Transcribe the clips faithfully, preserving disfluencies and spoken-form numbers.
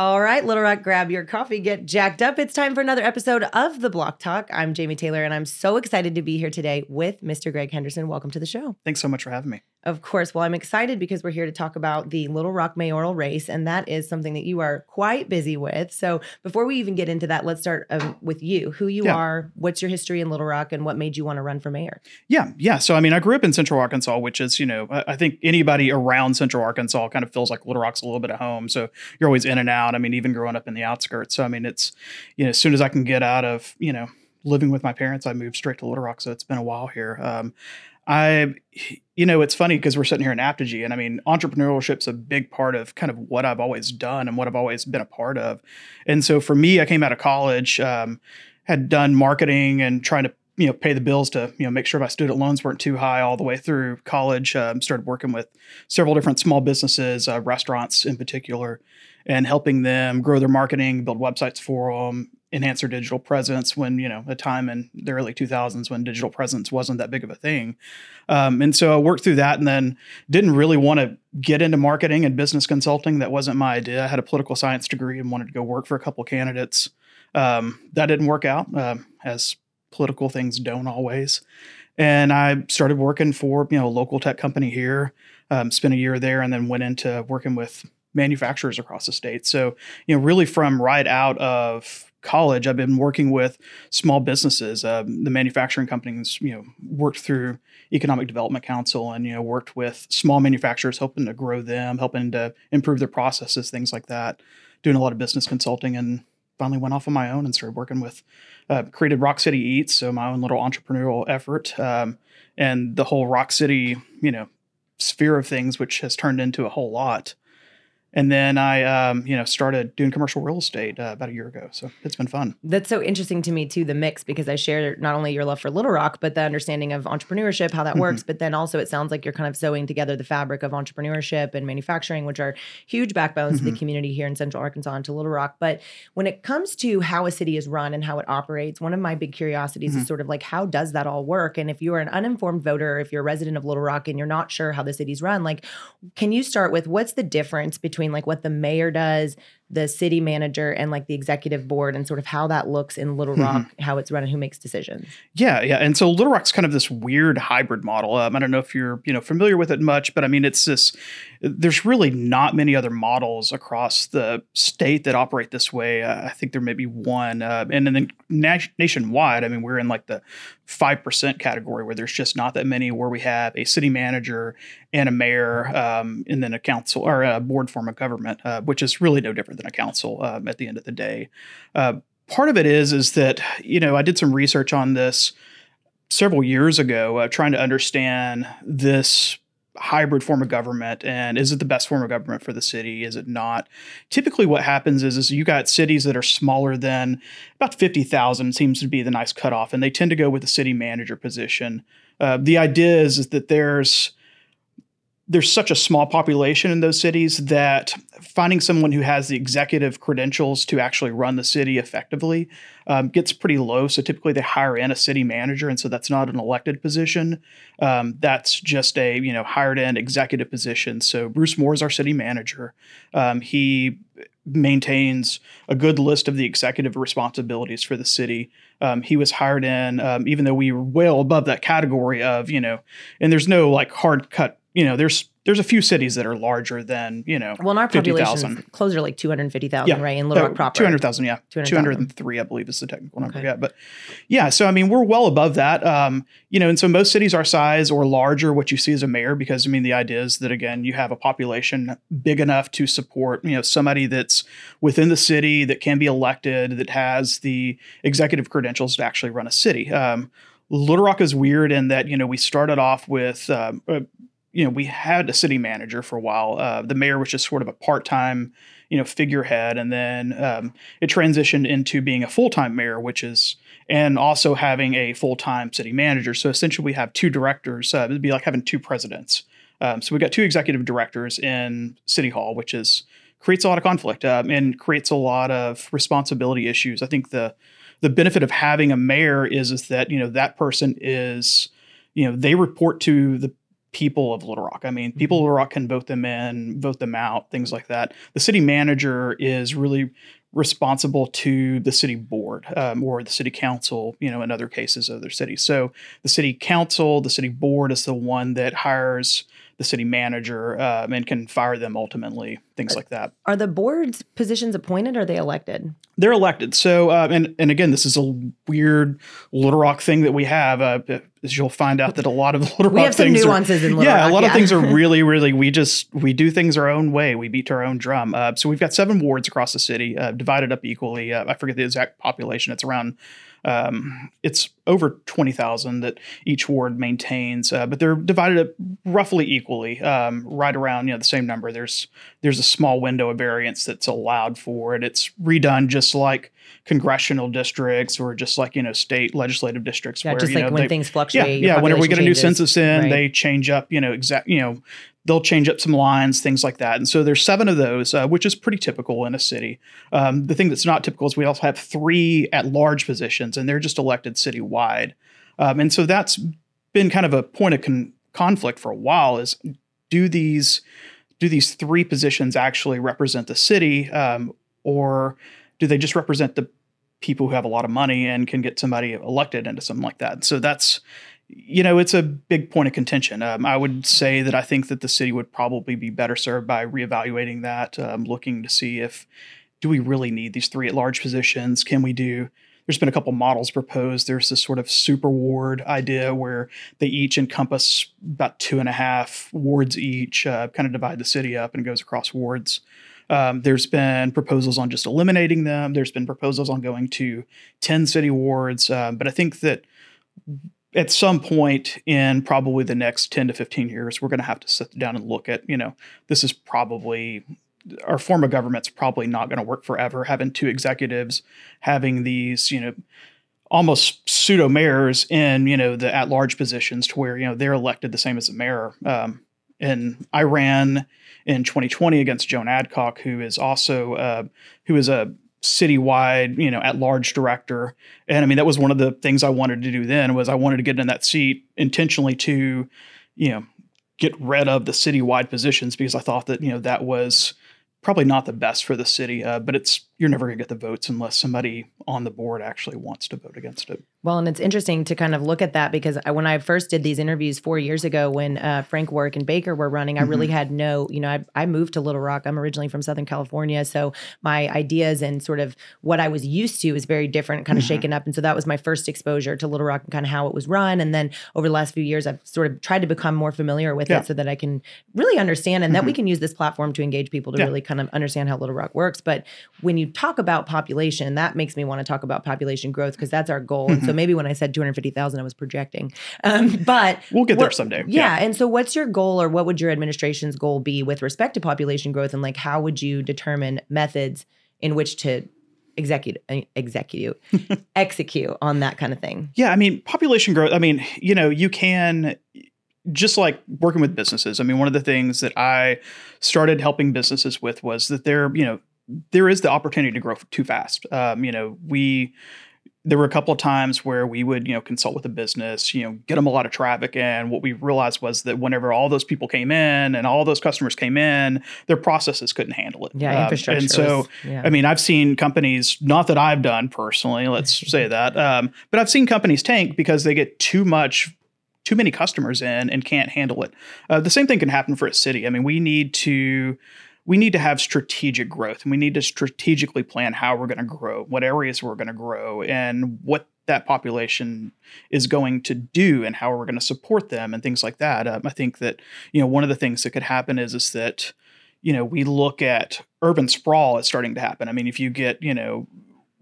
All right, Little Rock, grab your coffee, get jacked up. It's time for another episode of The Block Talk. I'm Jamie Taylor, and I'm so excited to be here today with Mister Greg Henderson. Welcome to the show. Thanks so much for having me. Of course. Well, I'm excited because we're here to talk about the Little Rock mayoral race, and that is something that you are quite busy with. So before we even get into that, let's start um, with you, who you yeah. are, what's your history in Little Rock, and what made you want to run for mayor? Yeah, yeah. So, I mean, I grew up in Central Arkansas, which is, you know, I think anybody around Central Arkansas kind of feels like Little Rock's a little bit at home. So you're always in and out. I mean, even growing up in the outskirts. So, I mean, it's, you know, as soon as I can get out of, you know, living with my parents, I moved straight to Little Rock. So it's been a while here. Um, I, you know, it's funny because we're sitting here in Apptegy, and I mean, entrepreneurship's a big part of kind of what I've always done and what I've always been a part of. And so for me, I came out of college, um, had done marketing and trying to, you know, pay the bills to, you know, make sure my student loans weren't too high all the way through college. Um, started working with several different small businesses, uh, restaurants in particular, and helping them grow their marketing, build websites for them, enhance their digital presence when, you know, a time in the early two thousands when digital presence wasn't that big of a thing. Um, and so I worked through that and then didn't really want to get into marketing and business consulting. That wasn't my idea. I had a political science degree and wanted to go work for a couple candidates. Um, that didn't work out, um, as political things don't always. And I started working for, you know, a local tech company here, um, spent a year there, and then went into working with manufacturers across the state. So, you know, really from right out of college, I've been working with small businesses. Um, the manufacturing companies, you know, worked through Economic Development Council and, you know, worked with small manufacturers, helping to grow them, helping to improve their processes, things like that, doing a lot of business consulting, and finally went off on my own and started working with, uh, created Rock City Eats, so my own little entrepreneurial effort, um, and the whole Rock City, you know, sphere of things, which has turned into a whole lot. And then I, um, you know, started doing commercial real estate uh, about a year ago. So it's been fun. That's so interesting to me, too, the mix, because I share not only your love for Little Rock, but the understanding of entrepreneurship, how that mm-hmm. works. But then also it sounds like you're kind of sewing together the fabric of entrepreneurship and manufacturing, which are huge backbones mm-hmm. to the community here in Central Arkansas and to Little Rock. But when it comes to how a city is run and how it operates, one of my big curiosities mm-hmm. is sort of like, how does that all work? And if you are an uninformed voter, if you're a resident of Little Rock and you're not sure how the city's run, like, can you start with what's the difference between Between like what the mayor does, the city manager, and like the executive board, and sort of how that looks in Little Rock, mm-hmm. how it's run and who makes decisions. Yeah. Yeah. And so Little Rock's kind of this weird hybrid model. Um, I don't know if you're, you know, familiar with it much, but I mean, it's this, there's really not many other models across the state that operate this way. Uh, I think there may be one. Uh, and, and then nation- nationwide, I mean, we're in like the five percent category where there's just not that many, where we have a city manager and a mayor, um, and then a council or a board form of government, uh, which is really no different than a council um, at the end of the day. Uh, part of it is, is that, you know, I did some research on this several years ago, uh, trying to understand this hybrid form of government and is it the best form of government for the city? Is it not? Typically what happens is, is you got cities that are smaller than about fifty thousand seems to be the nice cutoff, and they tend to go with the city manager position. Uh, the idea is, is that there's There's such a small population in those cities that finding someone who has the executive credentials to actually run the city effectively um, gets pretty low. So typically they hire in a city manager. And so that's not an elected position. Um, that's just a, you know, hired in executive position. So Bruce Moore is our city manager. Um, he maintains a good list of the executive responsibilities for the city. Um, he was hired in, um, even though we were well above that category of, you know, and there's no like hard cut. You know, there's there's a few cities that are larger than, you know, well, and our population is closer to like two hundred fifty thousand, yeah. right? In Little Rock proper. two hundred thousand, yeah. two hundred three, I believe, is the technical number. Okay. Yeah. But yeah, so I mean, we're well above that. Um, you know, and so most cities our size or larger, what you see as a mayor, because I mean, the idea is that, again, you have a population big enough to support, you know, somebody that's within the city that can be elected, that has the executive credentials to actually run a city. Um, Little Rock is weird in that, you know, we started off with, um, a, you know, we had a city manager for a while. Uh, the mayor was just sort of a part-time, you know, figurehead. And then um, it transitioned into being a full-time mayor, which is, and also having a full-time city manager. So essentially we have two directors. Uh, it'd be like having two presidents. Um, so we've got two executive directors in City Hall, which is, creates a lot of conflict um, and creates a lot of responsibility issues. I think the, the benefit of having a mayor is, is that, you know, that person is, you know, they report to the people of Little Rock. I mean, people of Little Rock can vote them in, vote them out, things like that. The city manager is really responsible to the city board um, or the city council, you know, in other cases of their city. So the city council, the city board is the one that hires the city manager um, and can fire them ultimately, things like that. Are the board's positions appointed or are they elected? They're elected. So, uh, and, and again, this is a weird Little Rock thing that we have. Uh, is you'll find out that a lot of Little Rock we have some things nuances are, in Little yeah, Rock. Yeah, a lot yeah. of things are really, really, we just, we do things our own way. We beat to our own drum. Uh, so we've got seven wards across the city uh, divided up equally. Uh, I forget the exact population. It's around Um, it's over twenty thousand that each ward maintains, uh, but they're divided up roughly equally, um, right around, you know, the same number. There's, there's a small window of variance that's allowed for it. It's redone just like congressional districts or just like, you know, state legislative districts. Yeah, where, just you like know, when they, things fluctuate. Yeah, yeah whenever we get changes, a new census in, right. they change up, you know, exact, you know, they'll change up some lines, things like that. And so there's seven of those, uh, which is pretty typical in a city. Um, the thing that's not typical is we also have three at-large positions, and they're just elected citywide. Um, and so that's been kind of a point of con- conflict for a while is do these do these three positions actually represent the city, um, or do they just represent the people who have a lot of money and can get somebody elected into something like that? So that's... You know, it's a big point of contention. Um, I would say that I think that the city would probably be better served by reevaluating that, um, looking to see if, do we really need these three at-large positions? Can we do, there's been a couple models proposed. There's this sort of super ward idea where they each encompass about two and a half wards each, uh, kind of divide the city up and goes across wards. Um, there's been proposals on just eliminating them. There's been proposals on going to ten city wards. Um, but I think that at some point in probably the next ten to fifteen years, we're going to have to sit down and look at, you know, this is probably, our form of government's probably not going to work forever. Having two executives, having these, you know, almost pseudo mayors in, you know, the at-large positions to where, you know, they're elected the same as the mayor. Um, and I ran in twenty twenty against Joan Adcock, who is also, uh, who is a, citywide, you know, at large director. And I mean, that was one of the things I wanted to do then was I wanted to get in that seat intentionally to, you know, get rid of the citywide positions because I thought that, you know, that was probably not the best for the city, uh, but it's, you're never going to get the votes unless somebody on the board actually wants to vote against it. Well, and it's interesting to kind of look at that because I, when I first did these interviews four years ago, when uh, Frank Work and Baker were running, I mm-hmm. really had no, you know, I, I moved to Little Rock. I'm originally from Southern California. So my ideas and sort of what I was used to is very different, kind of mm-hmm. shaken up. And so that was my first exposure to Little Rock and kind of how it was run. And then over the last few years, I've sort of tried to become more familiar with yeah. it so that I can really understand and mm-hmm. that we can use this platform to engage people to yeah. really kind of understand how Little Rock works. But when you talk about population, that makes me want to talk about population growth because that's our goal. Mm-hmm. And so maybe when I said two hundred fifty thousand, I was projecting. Um, but we'll get what, there someday. Yeah, yeah. And so what's your goal or what would your administration's goal be with respect to population growth? And like, how would you determine methods in which to execute, execute, execute on that kind of thing? Yeah. I mean, population growth, I mean, you know, you can... Just like working with businesses, I mean, one of the things that I started helping businesses with was that there, you know, there is the opportunity to grow too fast. Um, you know, we there were a couple of times where we would, you know, consult with a business, you know, get them a lot of traffic, and what we realized was that whenever all those people came in and all those customers came in, their processes couldn't handle it. Yeah, um, infrastructure. And so, was, yeah. I mean, I've seen companies, not that I've done personally, let's say that, um, but I've seen companies tank because they get too much. too many customers in and can't handle it. Uh, the same thing can happen for a city. I mean, we need to we need to have strategic growth, and we need to strategically plan how we're going to grow, what areas we're going to grow, and what that population is going to do, and how we're going to support them, and things like that. Um, I think that you know one of the things that could happen is is that you know we look at urban sprawl is starting to happen. I mean, if you get you know.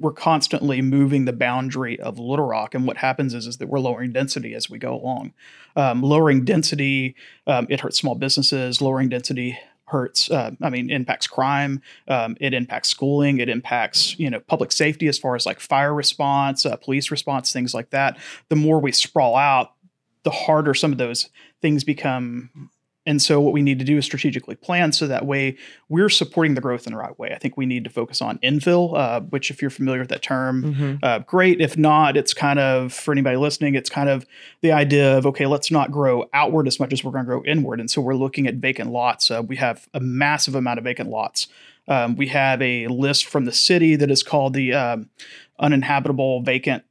We're constantly moving the boundary of Little Rock. And what happens is, is that we're lowering density as we go along. Um, lowering density, um, it hurts small businesses. Lowering density hurts, uh, I mean, impacts crime. Um, it impacts schooling. It impacts, you know, public safety as far as like fire response, uh, police response, things like that. The more we sprawl out, the harder some of those things become And so what we need to do is strategically plan so that way we're supporting the growth in the right way. I think we need to focus on infill, uh, which if you're familiar with that term, mm-hmm. uh, great. If not, it's kind of, for anybody listening, it's kind of the idea of, okay, let's not grow outward as much as we're going to grow inward. And so we're looking at vacant lots. Uh, we have a massive amount of vacant lots. Um, we have a list from the city that is called the um, uninhabitable vacant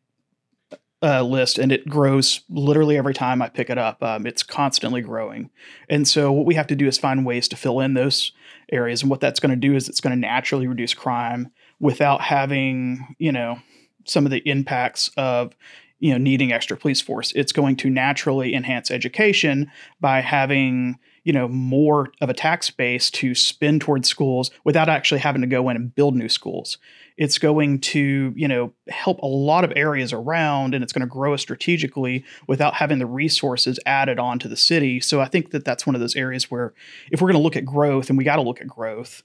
Uh, list, and it grows literally every time I pick it up. Um, it's constantly growing. And so what we have to do is find ways to fill in those areas. And what that's going to do is it's going to naturally reduce crime without having, you know, some of the impacts of, you know, needing extra police force. It's going to naturally enhance education by having, you know, more of a tax base to spend towards schools without actually having to go in and build new schools. It's going to, you know, help a lot of areas around, and it's going to grow us strategically without having the resources added on to the city. So I think that that's one of those areas where if we're going to look at growth, and we got to look at growth,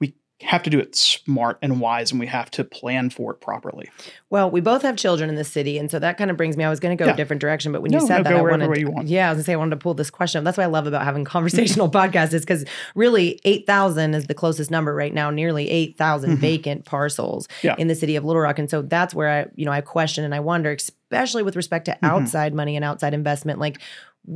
we have to do it smart and wise, and we have to plan for it properly. Well, we both have children in the city, and so that kind of brings me, I was going to go yeah. a different direction, but when no, you said no, that, I wanted, you want. yeah, I was going to say, I wanted to pull this question up. That's what I love about having conversational podcasts, is because really eight thousand is the closest number right now, nearly eight thousand mm-hmm. vacant parcels yeah. in the city of Little Rock. And so that's where I, you know, I question and I wonder, especially with respect to mm-hmm. outside money and outside investment, like,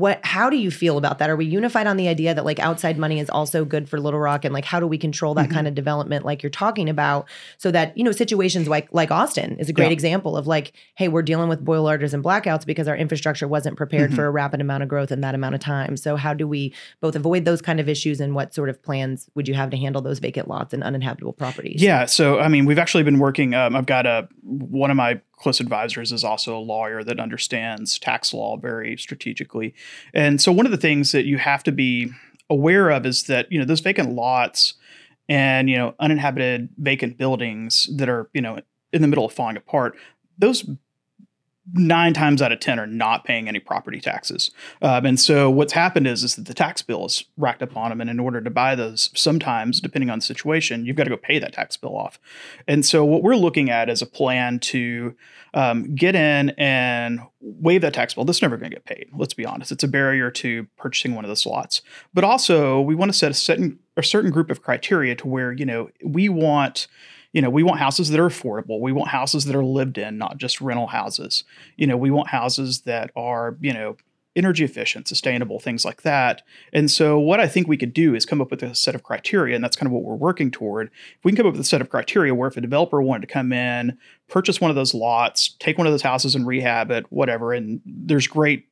What? How do you feel about that? Are we unified on the idea that like outside money is also good for Little Rock, and like how do we control that mm-hmm. kind of development like you're talking about, so that, you know, situations like like Austin is a great yeah. example of like, hey, we're dealing with boil orders and blackouts because our infrastructure wasn't prepared mm-hmm. for a rapid amount of growth in that amount of time. So how do we both avoid those kind of issues, and what sort of plans would you have to handle those vacant lots and uninhabitable properties? Yeah. So, I mean, we've actually been working, um, I've got a, one of my close advisors is also a lawyer that understands tax law very strategically. And so one of the things that you have to be aware of is that, you know, those vacant lots and, you know, uninhabited vacant buildings that are, you know, in the middle of falling apart, those nine times out of ten are not paying any property taxes. Um, and so what's happened is, is that the tax bill is racked up on them. And in order to buy those, sometimes, depending on the situation, you've got to go pay that tax bill off. And so what we're looking at is a plan to um, get in and waive that tax bill. That's never going to get paid. Let's be honest. It's a barrier to purchasing one of those lots. But also we want to set a certain, a certain group of criteria to where, you know, we want – You know, we want houses that are affordable. We want houses that are lived in, not just rental houses. You know, we want houses that are, you know, energy efficient, sustainable, things like that. And so what I think we could do is come up with a set of criteria, and that's kind of what we're working toward. If we can come up with a set of criteria where if a developer wanted to come in, purchase one of those lots, take one of those houses and rehab it, whatever, and there's great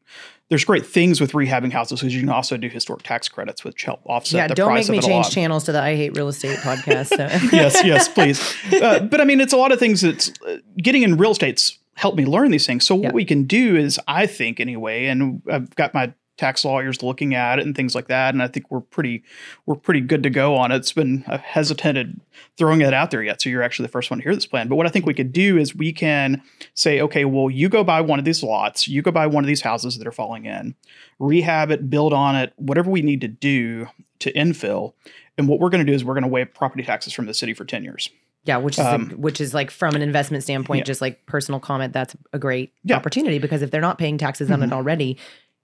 There's great things with rehabbing houses, because you can also do historic tax credits, which help offset yeah, the price of it a lot. Yeah, don't make me change channels to the I Hate Real Estate podcast. So. yes, yes, please. Uh, but I mean, it's a lot of things that's uh, getting in real estate's helped me learn these things. So what yeah. we can do is, I think anyway, and I've got my tax lawyers looking at it and things like that, and I think we're pretty we're pretty good to go on it. It's been I've hesitated throwing it out there yet, so you're actually the first one to hear this plan. But what I think we could do is we can say, okay, well, you go buy one of these lots, you go buy one of these houses that are falling in, rehab it, build on it, whatever we need to do to infill. And what we're going to do is we're going to waive property taxes from the city for ten years. Yeah, which is um, a, which is like from an investment standpoint, yeah. just like personal comment, that's a great yeah. opportunity, because if they're not paying taxes mm-hmm. on it already,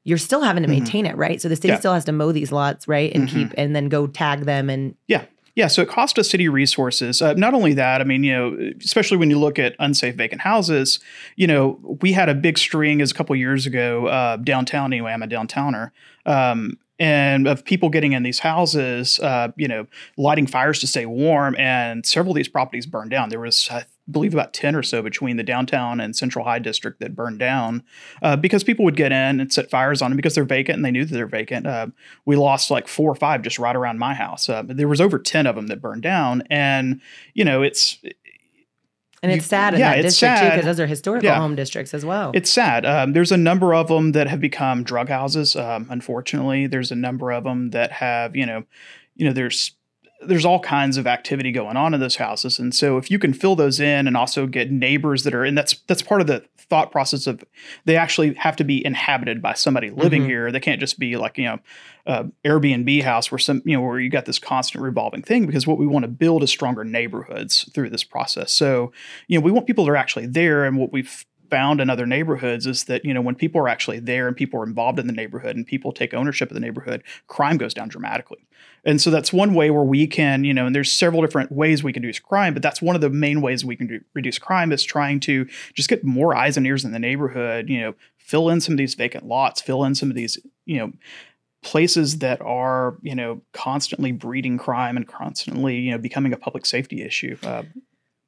you're still having to maintain mm-hmm. it, right? So the city yeah. still has to mow these lots, right? And mm-hmm. keep, and then go tag them and... Yeah. Yeah. So it costs us city resources. Uh, not only that, I mean, you know, especially when you look at unsafe vacant houses, you know, we had a big string as a couple of years ago, uh, downtown anyway, I'm a downtowner, um, and of people getting in these houses, uh, you know, lighting fires to stay warm, and several of these properties burned down. There was, I believe, about ten or so between the downtown and Central High district that burned down uh, because people would get in and set fires on them because they're vacant and they knew that they're vacant. Uh, we lost like four or five just right around my house. Uh, there was over ten of them that burned down. And, you know, it's... And it's sad in yeah, that district sad. too, because those are historical yeah. home districts as well. It's sad. Um, there's a number of them that have become drug houses. Um, unfortunately, there's a number of them that have, you know, you know, there's there's all kinds of activity going on in those houses. And so if you can fill those in and also get neighbors that are, and that's, that's part of the thought process of, they actually have to be inhabited by somebody living mm-hmm. here. They can't just be like, you know, uh, Airbnb house where some, you know, where you got this constant revolving thing, because what we want to build is stronger neighborhoods through this process. So, you know, we want people that are actually there. And what we've found in other neighborhoods is that, you know, when people are actually there and people are involved in the neighborhood and people take ownership of the neighborhood, crime goes down dramatically. And so that's one way where we can, you know, and there's several different ways we can reduce crime, but that's one of the main ways we can do, reduce crime is trying to just get more eyes and ears in the neighborhood, you know, fill in some of these vacant lots, fill in some of these, you know, places that are, you know, constantly breeding crime and constantly, you know, becoming a public safety issue. Uh,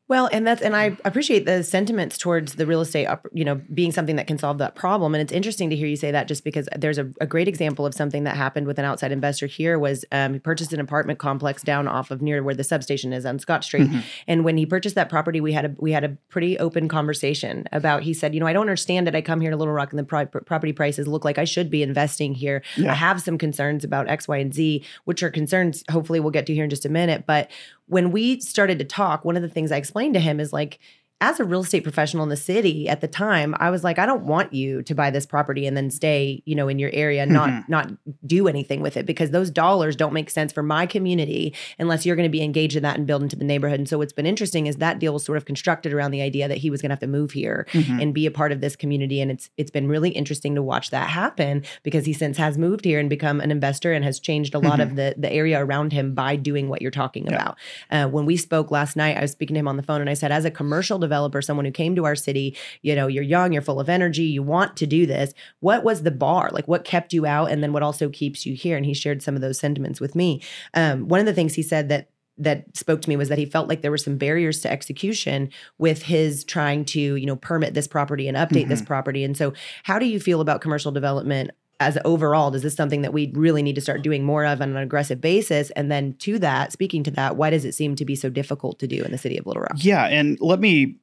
Well, and that's, and I appreciate the sentiments towards the real estate, you know, being something that can solve that problem. And it's interesting to hear you say that, just because there's a, a great example of something that happened with an outside investor here. Was um, he purchased an apartment complex down off of near where the substation is on Scott Street. Mm-hmm. And when he purchased that property, we had a we had a pretty open conversation about. He said, you know, I don't understand it. I come here to Little Rock and the pro- property prices look like I should be investing here. Yeah. I have some concerns about X, Y, and Z, which are concerns. Hopefully, we'll get to here in just a minute, but. When we started to talk, one of the things I explained to him is like, as a real estate professional in the city at the time, I was like, I don't want you to buy this property and then stay, you know, in your area and not, mm-hmm. not do anything with it, because those dollars don't make sense for my community unless you're going to be engaged in that and build into the neighborhood. And so what's been interesting is that deal was sort of constructed around the idea that he was going to have to move here mm-hmm. and be a part of this community. And it's it's been really interesting to watch that happen, because he since has moved here and become an investor and has changed a lot mm-hmm. of the, the area around him by doing what you're talking yeah. about. Uh, when we spoke last night, I was speaking to him on the phone and I said, as a commercial developer, someone who came to our city, you know, you're young, you're full of energy, you want to do this. What was the bar? Like, what kept you out? And then what also keeps you here? And he shared some of those sentiments with me. Um, one of the things he said that that spoke to me was that he felt like there were some barriers to execution with his trying to, you know, permit this property and update mm-hmm. this property. And so how do you feel about commercial development as overall? Is this something that we really need to start doing more of on an aggressive basis? And then to that, speaking to that, why does it seem to be so difficult to do in the city of Little Rock? Yeah, and let me,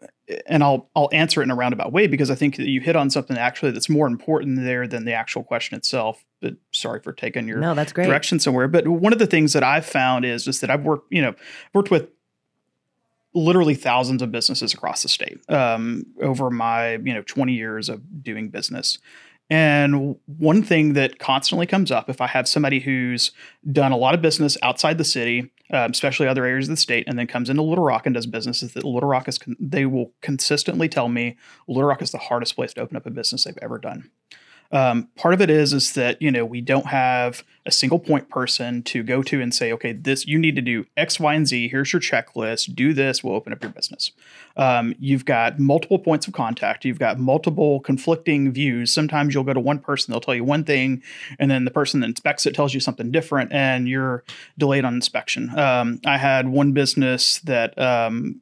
and I'll I'll answer it in a roundabout way, because I think that you hit on something actually that's more important there than the actual question itself. But sorry for taking your no, that's great. Direction somewhere. But one of the things that I've found is just that I've worked, you know, worked with literally thousands of businesses across the state um, over my, you know, twenty years of doing business. And one thing that constantly comes up, if I have somebody who's done a lot of business outside the city, um, especially other areas of the state, and then comes into Little Rock and does business, is that Little Rock is, con- they will consistently tell me Little Rock is the hardest place to open up a business they've ever done. Um, part of it is, is that, you know, we don't have a single point person to go to and say, okay, this, you need to do X, Y, and Z. Here's your checklist. Do this. We'll open up your business. Um, you've got multiple points of contact. You've got multiple conflicting views. Sometimes you'll go to one person, they'll tell you one thing, and then the person that inspects it tells you something different, and you're delayed on inspection. Um, I had one business that, um,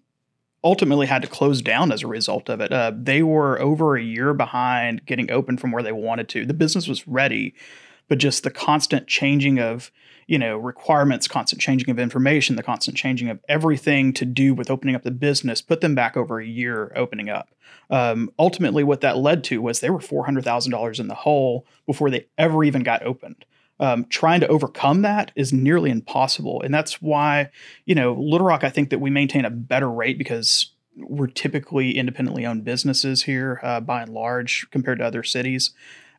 ultimately had to close down as a result of it. Uh, they were over a year behind getting open from where they wanted to. The business was ready, but just the constant changing of, you know, requirements, constant changing of information, the constant changing of everything to do with opening up the business, put them back over a year opening up. Um, ultimately, what that led to was they were four hundred thousand dollars in the hole before they ever even got opened. Um, trying to overcome that is nearly impossible. And that's why, you know, Little Rock, I think that we maintain a better rate because we're typically independently owned businesses here uh, by and large compared to other cities.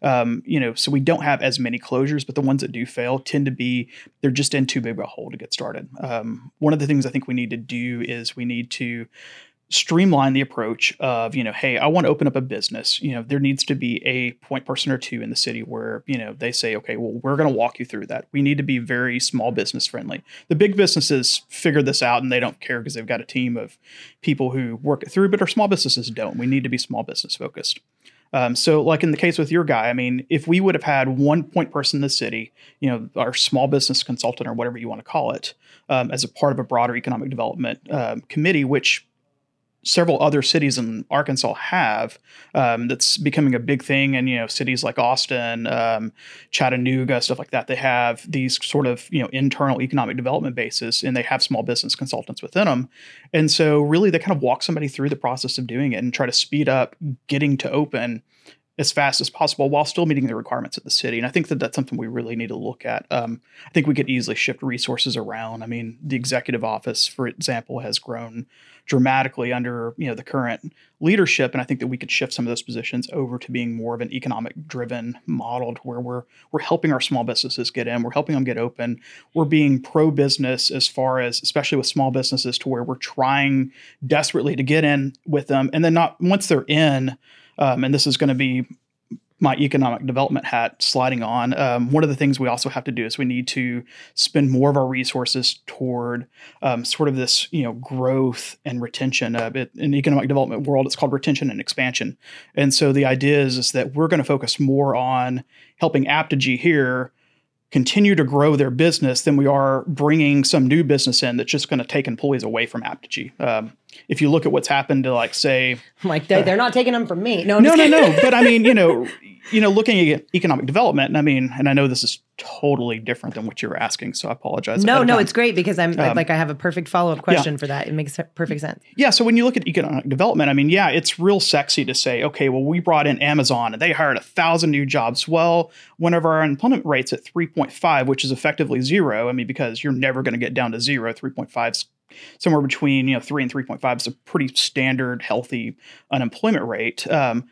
Um, you know, so we don't have as many closures, but the ones that do fail tend to be, they're just in too big of a hole to get started. Um, one of the things I think we need to do is we need to streamline the approach of, you know, hey, I want to open up a business. You know, there needs to be a point person or two in the city where, you know, they say, okay, well, we're going to walk you through that. We need to be very small business friendly. The big businesses figure this out and they don't care because they've got a team of people who work it through, but our small businesses don't. We need to be small business focused. Um, so like in the case with your guy, I mean, if we would have had one point person in the city, you know, our small business consultant or whatever you want to call it, um, as a part of a broader economic development um, committee, which several other cities in Arkansas have, um, that's becoming a big thing. And, you know, cities like Austin, um, Chattanooga, stuff like that, they have these sort of, you know, internal economic development bases, and they have small business consultants within them. And so really they kind of walk somebody through the process of doing it and try to speed up getting to open as fast as possible while still meeting the requirements of the city. And I think that that's something we really need to look at. Um, I think we could easily shift resources around. I mean, the executive office, for example, has grown dramatically under, you know, the current leadership. And I think that we could shift some of those positions over to being more of an economic driven model, to where we're, we're helping our small businesses get in, we're helping them get open. We're being pro-business as far as, especially with small businesses, to where we're trying desperately to get in with them. And then not once they're in, um, and this is going to be my economic development hat sliding on. Um, one of the things we also have to do is we need to spend more of our resources toward um, sort of this, you know, growth and retention. Uh, it, in the economic development world, it's called retention and expansion. And so the idea is, is that we're going to focus more on helping Apptegy here continue to grow their business than we are bringing some new business in that's just going to take employees away from Apptegy. Um, if you look at what's happened to, like, say, I'm like they, uh, they're not taking them from me. No, I'm no, no, no. But I mean, you know, you know, looking at economic development, and I mean, and I know this is totally different than what you were asking, so I apologize. No, no, it's great because I'm um, like I have a perfect follow up question yeah. for that. It makes perfect sense. Yeah. So when you look at economic development, I mean, yeah, it's real sexy to say, okay, well, we brought in Amazon and they hired a thousand new jobs. Well, whenever our unemployment rate's at three point five, which is effectively zero, I mean, because you're never going to get down to zero. three point five somewhere between, you know, three and three point five is a pretty standard, healthy unemployment rate. Um,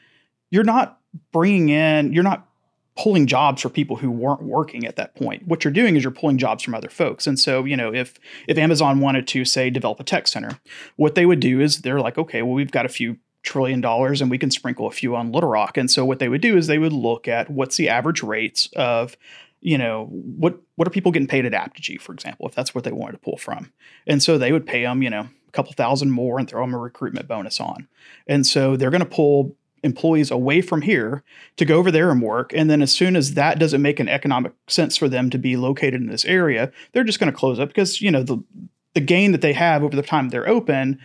you're not bringing in, you're not pulling jobs for people who weren't working at that point. What you're doing is you're pulling jobs from other folks. And so, you know, if if Amazon wanted to, say, develop a tech center, what they would do is they're like, okay, well, we've got a few trillion dollars and we can sprinkle a few on Little Rock. And so what they would do is they would look at what's the average rates of, you know, what what are people getting paid at Apptegy, for example, if that's what they wanted to pull from. And so they would pay them, you know, a couple thousand more and throw them a recruitment bonus on. And so they're going to pull employees away from here to go over there and work. And then as soon as that doesn't make an economic sense for them to be located in this area, they're just going to close up because, you know, the the gain that they have over the time they're open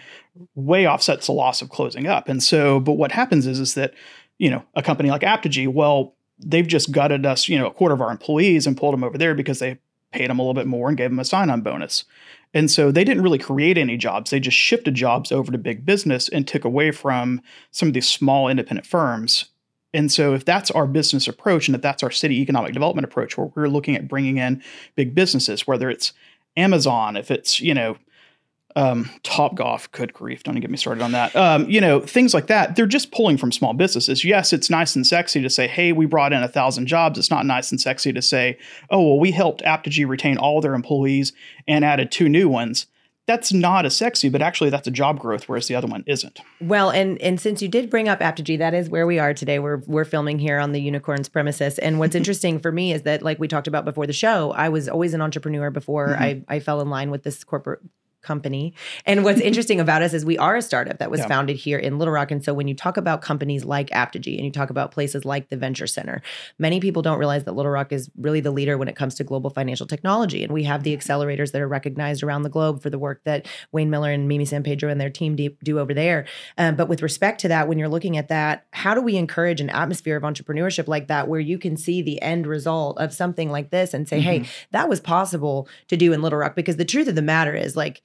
way offsets the loss of closing up. And so, but what happens is, is that, you know, a company like Apptegy, well, they've just gutted us, you know, a quarter of our employees and pulled them over there because they paid them a little bit more and gave them a sign-on bonus. And so they didn't really create any jobs. They just shifted jobs over to big business and took away from some of these small independent firms. And so if that's our business approach and if that's our city economic development approach, where we're looking at bringing in big businesses, whether it's Amazon, if it's, you know, Um, Topgolf, good grief, don't even get me started on that. Um, you know, things like that, they're just pulling from small businesses. Yes, it's nice and sexy to say, hey, we brought in a thousand jobs. It's not nice and sexy to say, oh, well, we helped Apptegy retain all their employees and added two new ones. That's not as sexy, but actually that's a job growth, whereas the other one isn't. Well, and and since you did bring up Apptegy, that is where we are today. We're we're filming here on the Unicorns premises. And what's interesting for me is that, like we talked about before the show, I was always an entrepreneur before mm-hmm. I, I fell in line with this corporate company. And what's interesting about us is we are a startup that was yeah. founded here in Little Rock. And so when you talk about companies like Apptegy and you talk about places like the Venture Center, many people don't realize that Little Rock is really the leader when it comes to global financial technology. And we have the accelerators that are recognized around the globe for the work that Wayne Miller and Mimi San Pedro and their team de- do over there. Um, but with respect to that, when you're looking at that, how do we encourage an atmosphere of entrepreneurship like that, where you can see the end result of something like this and say, mm-hmm. hey, that was possible to do in Little Rock? Because the truth of the matter is, like,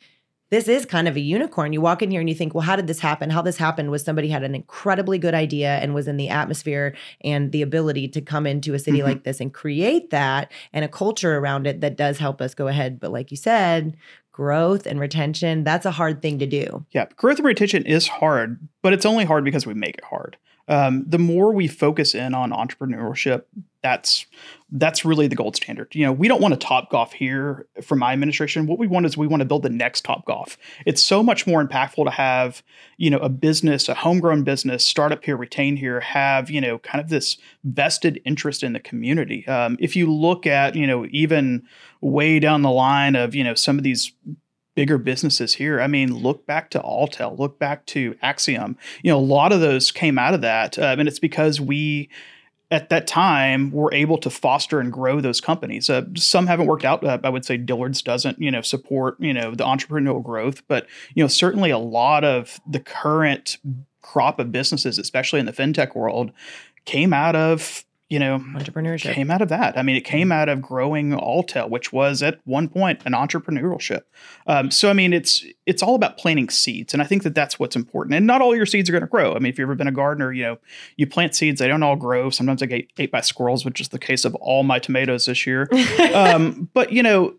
this is kind of a unicorn. You walk in here and you think, well, how did this happen? How this happened was somebody had an incredibly good idea and was in the atmosphere and the ability to come into a city mm-hmm. like this and create that and a culture around it that does help us go ahead. But like you said, growth and retention, that's a hard thing to do. Yeah, growth and retention is hard, but it's only hard because we make it hard. Um, the more we focus in on entrepreneurship, that's that's really the gold standard. You know, we don't want to Topgolf here from my administration. What we want is we want to build the next Topgolf. It's so much more impactful to have, you know, a business, a homegrown business, startup here, retain here, have, you know, kind of this vested interest in the community. Um, if you look at, you know, even way down the line of, you know, some of these bigger businesses here. I mean, look back to Alltel, look back to Acxiom. You know, a lot of those came out of that. Um, and it's because we, at that time, were able to foster and grow those companies. Uh, some haven't worked out. Uh, I would say Dillard's doesn't, you know, support, you know, the entrepreneurial growth. But, you know, certainly a lot of the current crop of businesses, especially in the fintech world, came out of You know, entrepreneurship came out of that. I mean, it came out of growing Alltel, which was at one point an entrepreneurship. Um, so, I mean, it's it's all about planting seeds. And I think that that's what's important. And not all your seeds are going to grow. I mean, if you've ever been a gardener, you know, you plant seeds, they don't all grow. Sometimes they get ate by squirrels, which is the case of all my tomatoes this year. um, but, you know,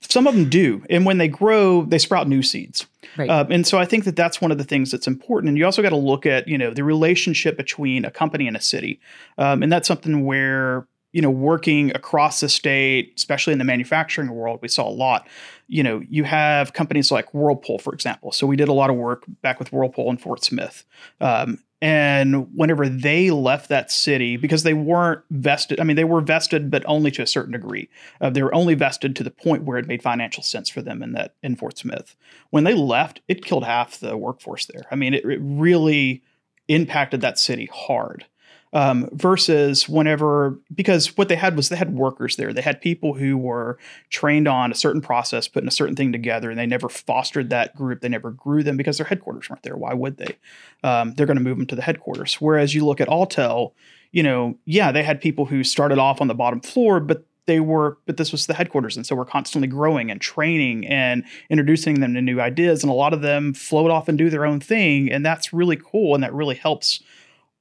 Some of them do. And when they grow, they sprout new seeds. Right. Uh, and so I think that that's one of the things that's important. And you also got to look at, you know, the relationship between a company and a city. Um, and that's something where, you know, working across the state, especially in the manufacturing world, we saw a lot. You know, you have companies like Whirlpool, for example. So we did a lot of work back with Whirlpool in Fort Smith. Um, and whenever they left that city, because they weren't vested, I mean, they were vested, but only to a certain degree. Uh, they were only vested to the point where it made financial sense for them in that in Fort Smith. When they left, it killed half the workforce there. I mean, it, it really impacted that city hard. Um, versus whenever, because what they had was they had workers there. They had people who were trained on a certain process, putting a certain thing together, and they never fostered that group. They never grew them because their headquarters weren't there. Why would they? Um, they're going to move them to the headquarters. Whereas you look at Alltel, you know, yeah, they had people who started off on the bottom floor, but they were, but this was the headquarters. And so we're constantly growing and training and introducing them to new ideas. And a lot of them float off and do their own thing. And that's really cool. And that really helps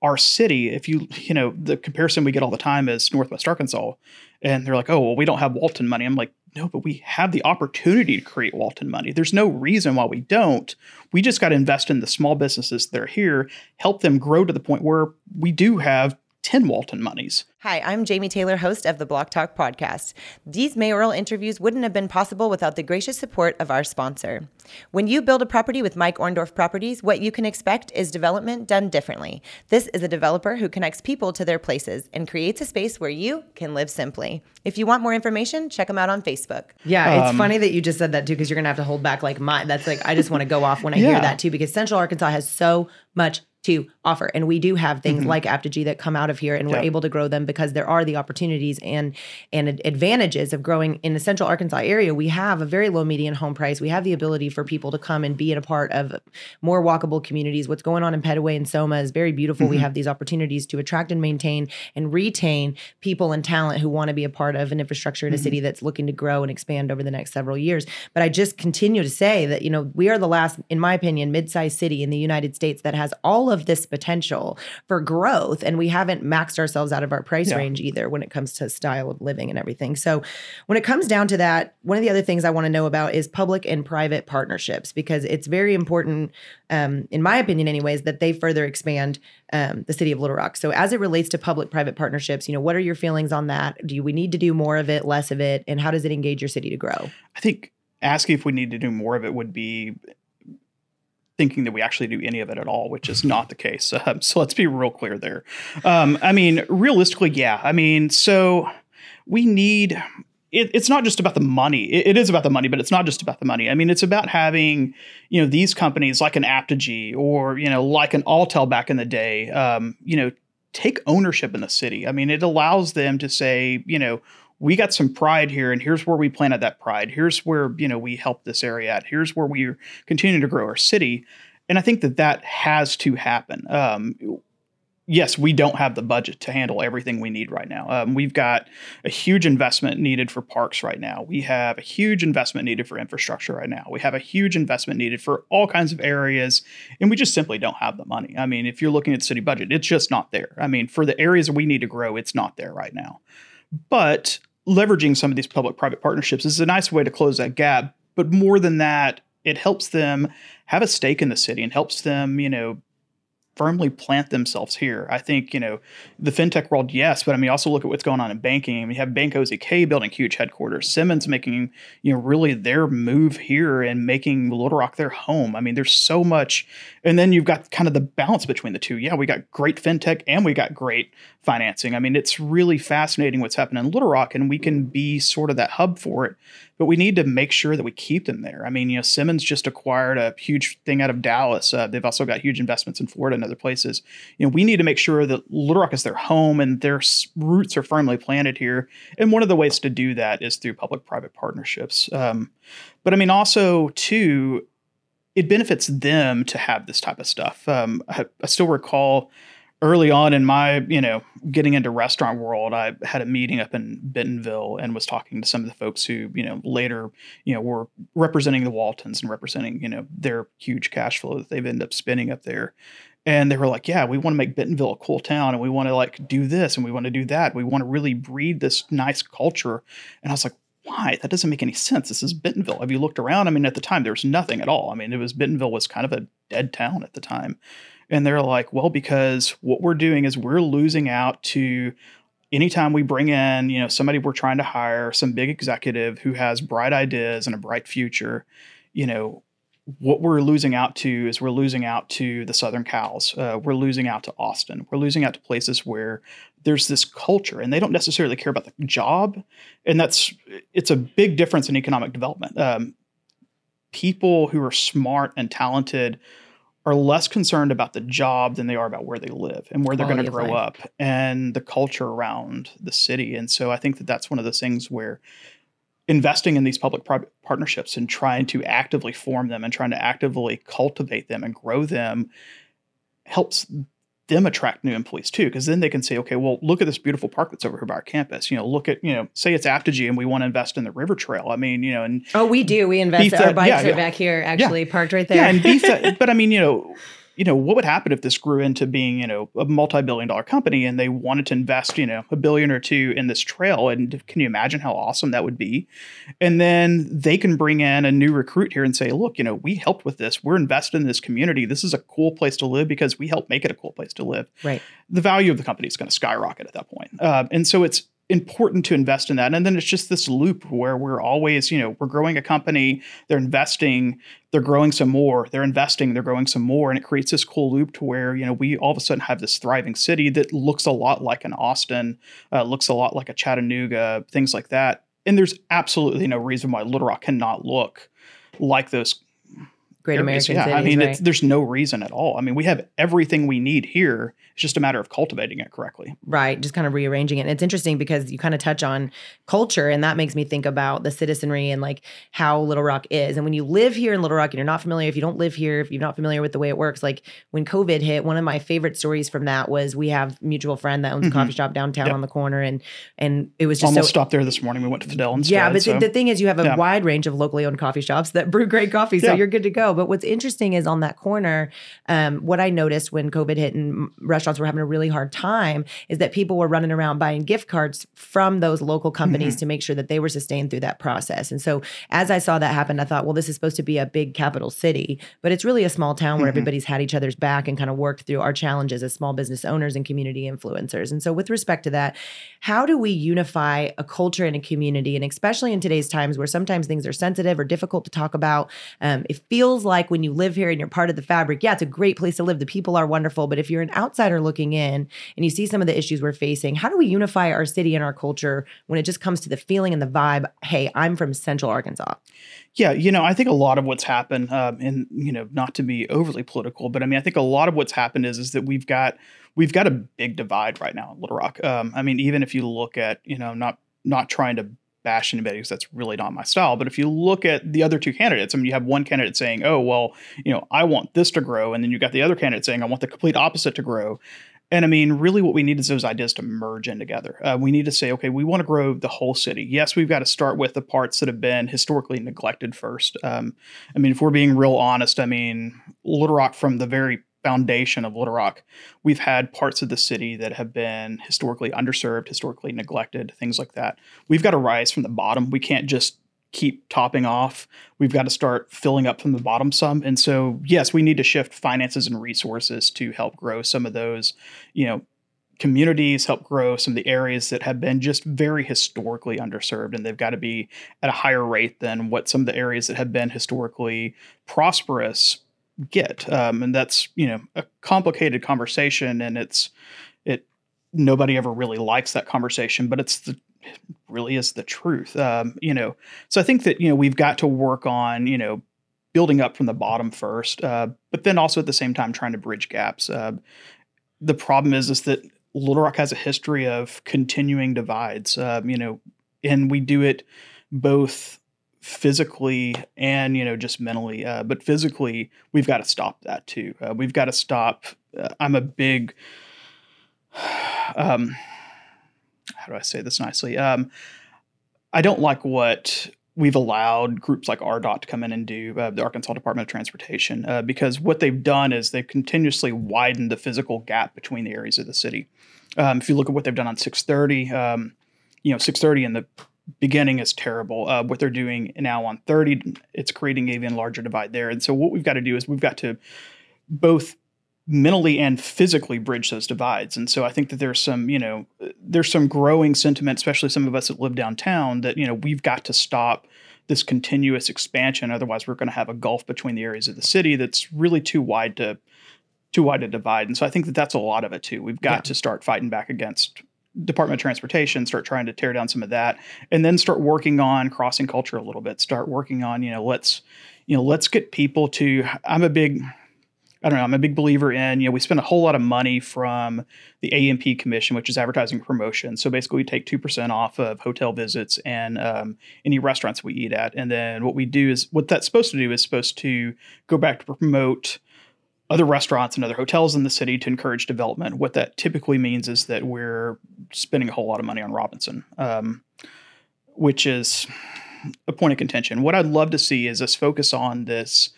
our city. If you, you know, the comparison we get all the time is Northwest Arkansas, and they're like, oh, well, we don't have Walton money. I'm like, no, but we have the opportunity to create Walton money. There's no reason why we don't. We just got to invest in the small businesses that are here, help them grow to the point where we do have ten Walton monies. Hi, I'm Jamie Taylor, host of the Block Talk podcast. These mayoral interviews wouldn't have been possible without the gracious support of our sponsor. When you build a property with Mike Orndorff Properties, what you can expect is development done differently. This is a developer who connects people to their places and creates a space where you can live simply. If you want more information, check them out on Facebook. Yeah, um, it's funny that you just said that too, because you're going to have to hold back like my, that's like, I just want to go off when I yeah. hear that too, because Central Arkansas has so much to offer. And we do have things mm-hmm. like Apptegy that come out of here, and yeah. we're able to grow them because there are the opportunities and and advantages of growing in the Central Arkansas area. We have a very low median home price. We have the ability for people to come and be in a part of more walkable communities. What's going on in Petaway and Soma is very beautiful. Mm-hmm. We have these opportunities to attract and maintain and retain people and talent who want to be a part of an infrastructure in mm-hmm. a city that's looking to grow and expand over the next several years. But I just continue to say that, you know, we are the last, in my opinion, mid-sized city in the United States that has all of this potential for growth, and we haven't maxed ourselves out of our price yeah. range either when it comes to style of living and everything. So when it comes down to that, one of the other things I want to know about is public and private partnerships, because it's very important, um, in my opinion anyways, that they further expand um, the city of Little Rock. So as it relates to public-private partnerships, you know, what are your feelings on that? Do we need to do more of it, less of it, and how does it engage your city to grow? I think asking if we need to do more of it would be thinking that we actually do any of it at all, which is not the case. Um, so let's be real clear there. Um, I mean, realistically, yeah. I mean, so we need, it, it's not just about the money. It, it is about the money, but it's not just about the money. I mean, it's about having, you know, these companies like an Apptegy or, you know, like an Alltel back in the day, um, you know, take ownership in the city. I mean, it allows them to say, you know, we got some pride here, and here's where we planted that pride. Here's where, you know, we helped this area out. Here's where we continue to grow our city. And I think that that has to happen. Um, yes, we don't have the budget to handle everything we need right now. Um, we've got a huge investment needed for parks right now. We have a huge investment needed for infrastructure right now. We have a huge investment needed for all kinds of areas, and we just simply don't have the money. I mean, if you're looking at city budget, it's just not there. I mean, for the areas we need to grow, it's not there right now. But leveraging some of these public-private partnerships is a nice way to close that gap. But more than that, it helps them have a stake in the city and helps them, you know, firmly plant themselves here. I think, you know, the fintech world, yes, but I mean, also look at what's going on in banking. We have Bank O Z K building huge headquarters, Simmons making, you know, really their move here and making Little Rock their home. I mean, there's so much. And then you've got kind of the balance between the two. Yeah, we got great fintech and we got great financing. I mean, it's really fascinating what's happening in Little Rock, and we can be sort of that hub for it. But we need to make sure that we keep them there. I mean, you know, Simmons just acquired a huge thing out of Dallas. Uh, they've also got huge investments in Florida and other places. You know, we need to make sure that Little Rock is their home and their roots are firmly planted here. And one of the ways to do that is through public-private partnerships. Um, but I mean, also too, it benefits them to have this type of stuff. Um, I, I still recall early on in my, you know, getting into restaurant world, I had a meeting up in Bentonville and was talking to some of the folks who, you know, later, you know, were representing the Waltons and representing, you know, their huge cash flow that they've ended up spending up there. And they were like, yeah, we want to make Bentonville a cool town, and we want to like do this and we want to do that. We want to really breed this nice culture. And I was like, why? That doesn't make any sense. This is Bentonville. Have you looked around? I mean, at the time, there was nothing at all. I mean, it was Bentonville was kind of a dead town at the time. And they're like, well, because what we're doing is we're losing out to anytime we bring in, you know, somebody we're trying to hire, some big executive who has bright ideas and a bright future, you know, what we're losing out to is we're losing out to the Southern Cows. Uh, we're losing out to Austin. We're losing out to places where there's this culture, and they don't necessarily care about the job. And that's, it's a big difference in economic development. Um, people who are smart and talented are less concerned about the job than they are about where they live and where they're going to grow up and the culture around the city. And so I think that that's one of those things where investing in these public-private partnerships and trying to actively form them and trying to actively cultivate them and grow them helps them attract new employees too, because then they can say, okay, well, look at this beautiful park that's over here by our campus. You know, look at, you know, say it's Apptegy and we want to invest in the river trail. I mean, you know, and oh, we do. We invest. Our bikes yeah, are yeah. back here, actually yeah. parked right there. Yeah, and beef that, but I mean, you know, you know, what would happen if this grew into being, you know, a multi-billion dollar company and they wanted to invest, you know, a billion or two in this trail? And can you imagine how awesome that would be? And then they can bring in a new recruit here and say, look, you know, we helped with this. We're invested in this community. This is a cool place to live because we helped make it a cool place to live. Right. The value of the company is going to skyrocket at that point. Um, and so it's important to invest in that. And then it's just this loop where we're always, you know, we're growing a company, they're investing, they're growing some more, they're investing, they're growing some more. And it creates this cool loop to where, you know, we all of a sudden have this thriving city that looks a lot like an Austin, uh, looks a lot like a Chattanooga, things like that. And there's absolutely no reason why Little Rock cannot look like those Great American yeah, cities, I mean, right. it's, there's no reason at all. I mean, we have everything we need here. It's just a matter of cultivating it correctly. Right, just kind of rearranging it. And it's interesting because you kind of touch on culture, and that makes me think about the citizenry and like how Little Rock is. And when you live here in Little Rock and you're not familiar, if you don't live here, if you're not familiar with the way it works, like when COVID hit, one of my favorite stories from that was we have a mutual friend that owns mm-hmm. a coffee shop downtown yep. on the corner, and and it was just Almost so, stopped there this morning. We went to Fidel instead. Yeah, but so. th- the thing is you have a yeah. wide range of locally owned coffee shops that brew great coffee, so yeah. you're good to go. But what's interesting is on that corner, um, what I noticed when COVID hit and restaurants were having a really hard time is that people were running around buying gift cards from those local companies mm-hmm. to make sure that they were sustained through that process. And so as I saw that happen, I thought, well, this is supposed to be a big capital city, but it's really a small town where mm-hmm. everybody's had each other's back and kind of worked through our challenges as small business owners and community influencers. And so with respect to that, how do we unify a culture and a community? And especially in today's times where sometimes things are sensitive or difficult to talk about, um, it feels like when you live here and you're part of the fabric, yeah, it's a great place to live. The people are wonderful. But if you're an outsider looking in and you see some of the issues we're facing, how do we unify our city and our culture when it just comes to the feeling and the vibe? Hey, I'm from Central Arkansas. Yeah, you know, I think a lot of what's happened, um, and, you know, not to be overly political, but I mean, I think a lot of what's happened is, is that we've got we've got a big divide right now in Little Rock. Um, I mean, even if you look at, you know, not not trying to bash anybody because that's really not my style. But if you look at the other two candidates, I mean, you have one candidate saying, oh, well, you know, I want this to grow. And then you got the other candidate saying, I want the complete opposite to grow. And I mean, really what we need is those ideas to merge in together. Uh, we need to say, okay, we want to grow the whole city. Yes, we've got to start with the parts that have been historically neglected first. Um, I mean, if we're being real honest, I mean, Little Rock from the very foundation of Little Rock, we've had parts of the city that have been historically underserved, historically neglected, things like that. We've got to rise from the bottom. We can't just keep topping off. We've got to start filling up from the bottom some. And so, yes, we need to shift finances and resources to help grow some of those, you know, communities, help grow some of the areas that have been just very historically underserved, and they've got to be at a higher rate than what some of the areas that have been historically prosperous get. Um, and that's, you know, a complicated conversation, and it's, it, nobody ever really likes that conversation, but it's the, it really is the truth. Um, you know, so I think that, you know, we've got to work on, you know, building up from the bottom first, uh, but then also at the same time, trying to bridge gaps. Uh, the problem is, is that Little Rock has a history of continuing divides, um, you know, and we do it both physically and, you know, just mentally. Uh, but physically, we've got to stop that too. Uh, we've got to stop. Uh, I'm a big, um, how do I say this nicely? Um, I don't like what we've allowed groups like R D O T to come in and do, uh, the Arkansas Department of Transportation, uh, because what they've done is they've continuously widened the physical gap between the areas of the city. Um, if you look at what they've done on six thirty, um, you know, six thirty and the beginning is terrible. Uh, what they're doing now on thirty, it's creating an even larger divide there. And so what we've got to do is we've got to both mentally and physically bridge those divides. And so I think that there's some, you know, there's some growing sentiment, especially some of us that live downtown, that, you know, we've got to stop this continuous expansion. Otherwise, we're going to have a gulf between the areas of the city that's really too wide to too wide to divide. And so I think that that's a lot of it, too. We've got yeah. to start fighting back against Department of Transportation, start trying to tear down some of that, and then start working on crossing culture a little bit, start working on, you know, let's, you know, let's get people to, I'm a big, I don't know, I'm a big believer in, you know, we spend a whole lot of money from the A and P Commission, which is advertising promotion. So basically we take two percent off of hotel visits and um, any restaurants we eat at. And then what we do is, what that's supposed to do is supposed to go back to promote other restaurants and other hotels in the city to encourage development. What that typically means is that we're spending a whole lot of money on Robinson, um, which is a point of contention. What I'd love to see is us focus on this.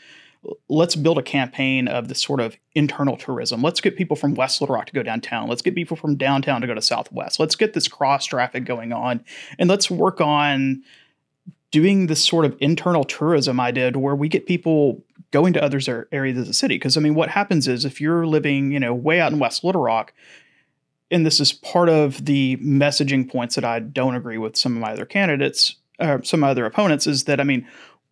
Let's build a campaign of this sort of internal tourism. Let's get people from West Little Rock to go downtown. Let's get people from downtown to go to Southwest. Let's get this cross traffic going on, and let's work on doing this sort of internal tourism I did where we get people going to other areas of the city. Because, I mean, what happens is if you're living, you know, way out in West Little Rock, and this is part of the messaging points that I don't agree with some of my other candidates, or some of my other opponents, is that, I mean,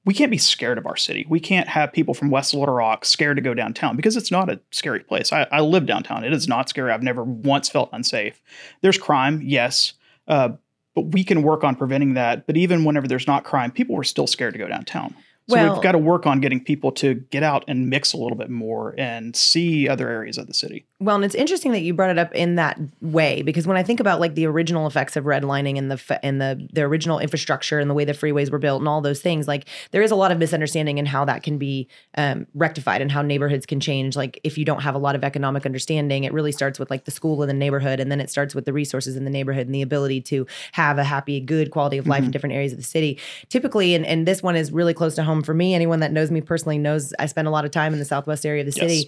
we can't be scared of our city. We can't have people from West Little Rock scared to go downtown because it's not a scary place. I, I live downtown. It is not scary. I've never once felt unsafe. There's crime, yes, uh, but we can work on preventing that. But even whenever there's not crime, people were still scared to go downtown. So well, we've got to work on getting people to get out and mix a little bit more and see other areas of the city. Well, and it's interesting that you brought it up in that way, because when I think about like the original effects of redlining and the and the the original infrastructure and the way the freeways were built and all those things, like there is a lot of misunderstanding in how that can be um, rectified and how neighborhoods can change. Like if you don't have a lot of economic understanding, it really starts with like the school in the neighborhood, and then it starts with the resources in the neighborhood and the ability to have a happy, good quality of life mm-hmm. in different areas of the city. Typically, and, and this one is really close to home for me. Anyone that knows me personally knows I spend a lot of time in the Southwest area of the city, yes.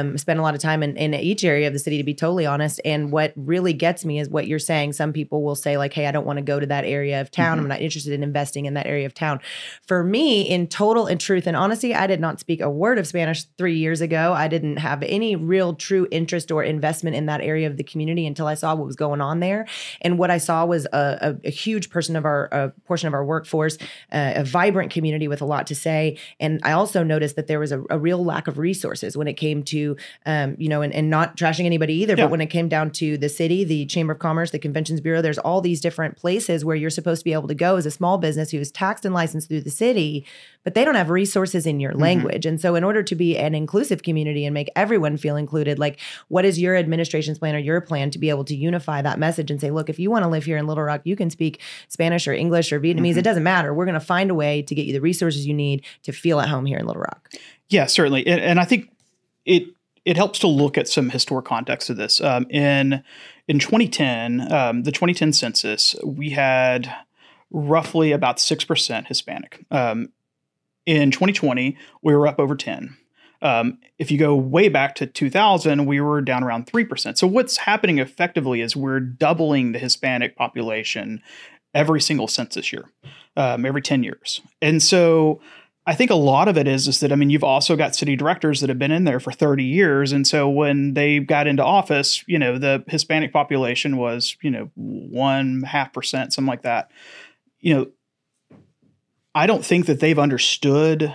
um, spend a lot of time in, in each area of the city, to be totally honest. And what really gets me is what you're saying. Some people will say like, hey, I don't want to go to that area of town. Mm-hmm. I'm not interested in investing in that area of town. For me, in total and truth and honesty, I did not speak a word of Spanish three years ago. I didn't have any real true interest or investment in that area of the community until I saw what was going on there. And what I saw was a, a, a huge person of our, a portion of our workforce, uh, a vibrant community with a lot to say. And I also noticed that there was a, a real lack of resources when it came to, um, you know, and, and not trashing anybody either, yeah. but when it came down to the city, the Chamber of Commerce, the Conventions Bureau, there's all these different places where you're supposed to be able to go as a small business who is taxed and licensed through the city, but they don't have resources in your mm-hmm. language. And so in order to be an inclusive community and make everyone feel included, like what is your administration's plan or your plan to be able to unify that message and say, look, if you want to live here in Little Rock, you can speak Spanish or English or Vietnamese. Mm-hmm. It doesn't matter. We're going to find a way to get you the resources you need to feel at home here in Little Rock. Yeah, certainly. And, and I think it it helps to look at some historic context of this. Um, in in twenty ten, um, the twenty ten census, we had roughly about six percent Hispanic. Um, in twenty twenty, we were up over ten. Um, if you go way back to two thousand, we were down around three percent. So what's happening effectively is we're doubling the Hispanic population every single census year, um, every ten years. And so I think a lot of it is, is that, I mean, you've also got city directors that have been in there for thirty years. And so when they got into office, you know, the Hispanic population was, you know, one half percent, something like that. You know, I don't think that they've understood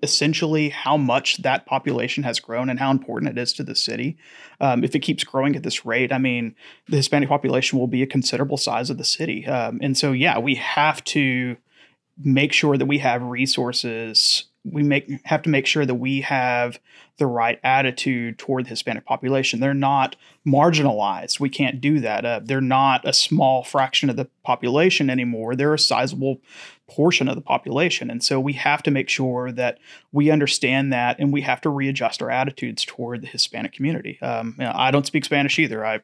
essentially how much that population has grown and how important it is to the city. Um, if it keeps growing at this rate, I mean, the Hispanic population will be a considerable size of the city. Um, and so, yeah, we have to make sure that we have resources. We make have to make sure that we have the right attitude toward the Hispanic population. They're not marginalized. We can't do that. Uh, they're not a small fraction of the population anymore. They're a sizable portion of the population. And so we have to make sure that we understand that, and we have to readjust our attitudes toward the Hispanic community. Um, you know, I don't speak Spanish either. I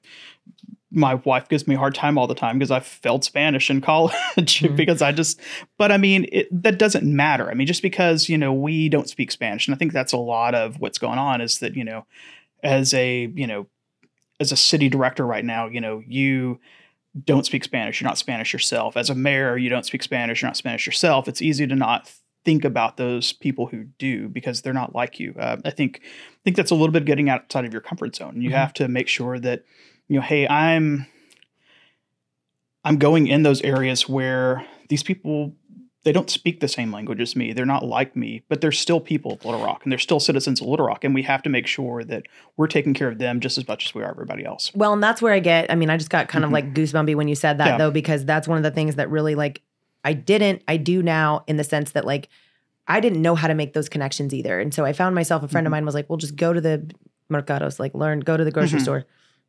My wife gives me a hard time all the time because I failed Spanish in college mm-hmm. because I just, but I mean, it, that doesn't matter. I mean, just because, you know, we don't speak Spanish, and I think that's a lot of what's going on is that, you know, as a, you know, as a city director right now, you know, you don't speak Spanish. You're not Spanish yourself. As a mayor, you don't speak Spanish. You're not Spanish yourself. It's easy to not think about those people who do because they're not like you. Uh, I think I think that's a little bit getting outside of your comfort zone. You mm-hmm. have to make sure that, you know, hey, I'm I'm going in those areas where these people, they don't speak the same language as me. They're not like me, but they're still people of Little Rock, and they're still citizens of Little Rock, and we have to make sure that we're taking care of them just as much as we are everybody else. Well, and that's where I get, I mean, I just got kind mm-hmm. of like goosebumpy when you said that, yeah. though, because that's one of the things that really, like, I didn't, I do now in the sense that, like, I didn't know how to make those connections either. And so I found myself, a friend mm-hmm. of mine was like, well, just go to the mercados, like learn, go to the grocery mm-hmm. store.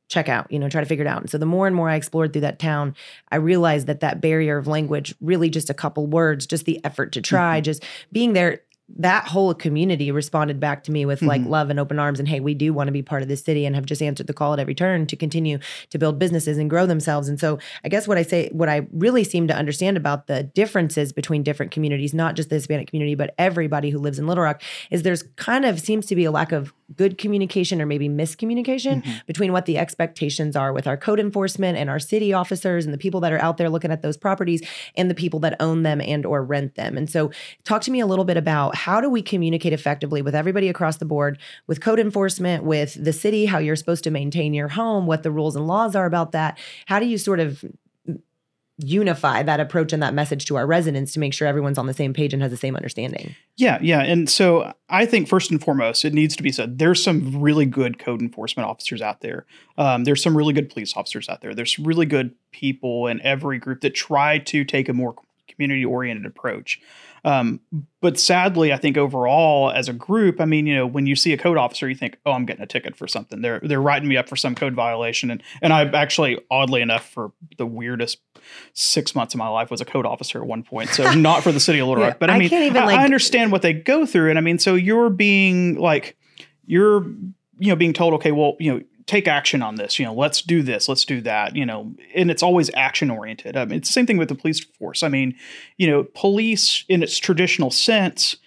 Check out, you know, try to figure it out. And so the more and more I explored through that town, I realized that that barrier of language, really just a couple words, just the effort to try, mm-hmm. just being there, that whole community responded back to me with mm-hmm. like love and open arms and, hey, we do want to be part of this city and have just answered the call at every turn to continue to build businesses and grow themselves. And so I guess what I say, what I really seem to understand about the differences between different communities, not just the Hispanic community, but everybody who lives in Little Rock, is there's kind of seems to be a lack of good communication or maybe miscommunication mm-hmm. between what the expectations are with our code enforcement and our city officers and the people that are out there looking at those properties and the people that own them and or rent them. And so talk to me a little bit about how do we communicate effectively with everybody across the board, with code enforcement, with the city, how you're supposed to maintain your home, what the rules and laws are about that. How do you sort of unify that approach and that message to our residents to make sure everyone's on the same page and has the same understanding? Yeah, yeah. And so I think first and foremost, it needs to be said, there's some really good code enforcement officers out there. Um, there's some really good police officers out there. There's really good people in every group that try to take a more community-oriented approach. Um, but sadly, I think overall as a group, I mean, you know, when you see a code officer, you think, oh, I'm getting a ticket for something. They're they're writing me up for some code violation. And and I actually, oddly enough, for the weirdest six months of my life was a code officer at one point. So not for the city of Little Rock, but I, I mean, can't even, I, like, I understand what they go through. And I mean, so you're being like, you're, you know, being told, okay, well, you know, take action on this, you know, let's do this, let's do that, you know, and it's always action oriented. I mean, it's the same thing with the police force. I mean, you know, police in its traditional sense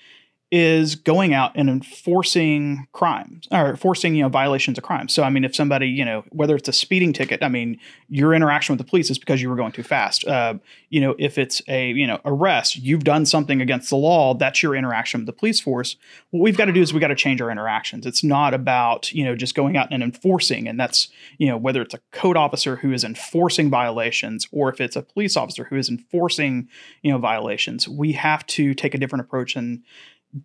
is going out and enforcing crimes or enforcing, you know, violations of crime. So, I mean, if somebody, you know, whether it's a speeding ticket, I mean, your interaction with the police is because you were going too fast. Uh, you know, if it's a, you know, arrest, you've done something against the law, that's your interaction with the police force. What we've got to do is we got to change our interactions. It's not about, you know, just going out and enforcing. And that's, you know, whether it's a code officer who is enforcing violations or if it's a police officer who is enforcing, you know, violations, we have to take a different approach and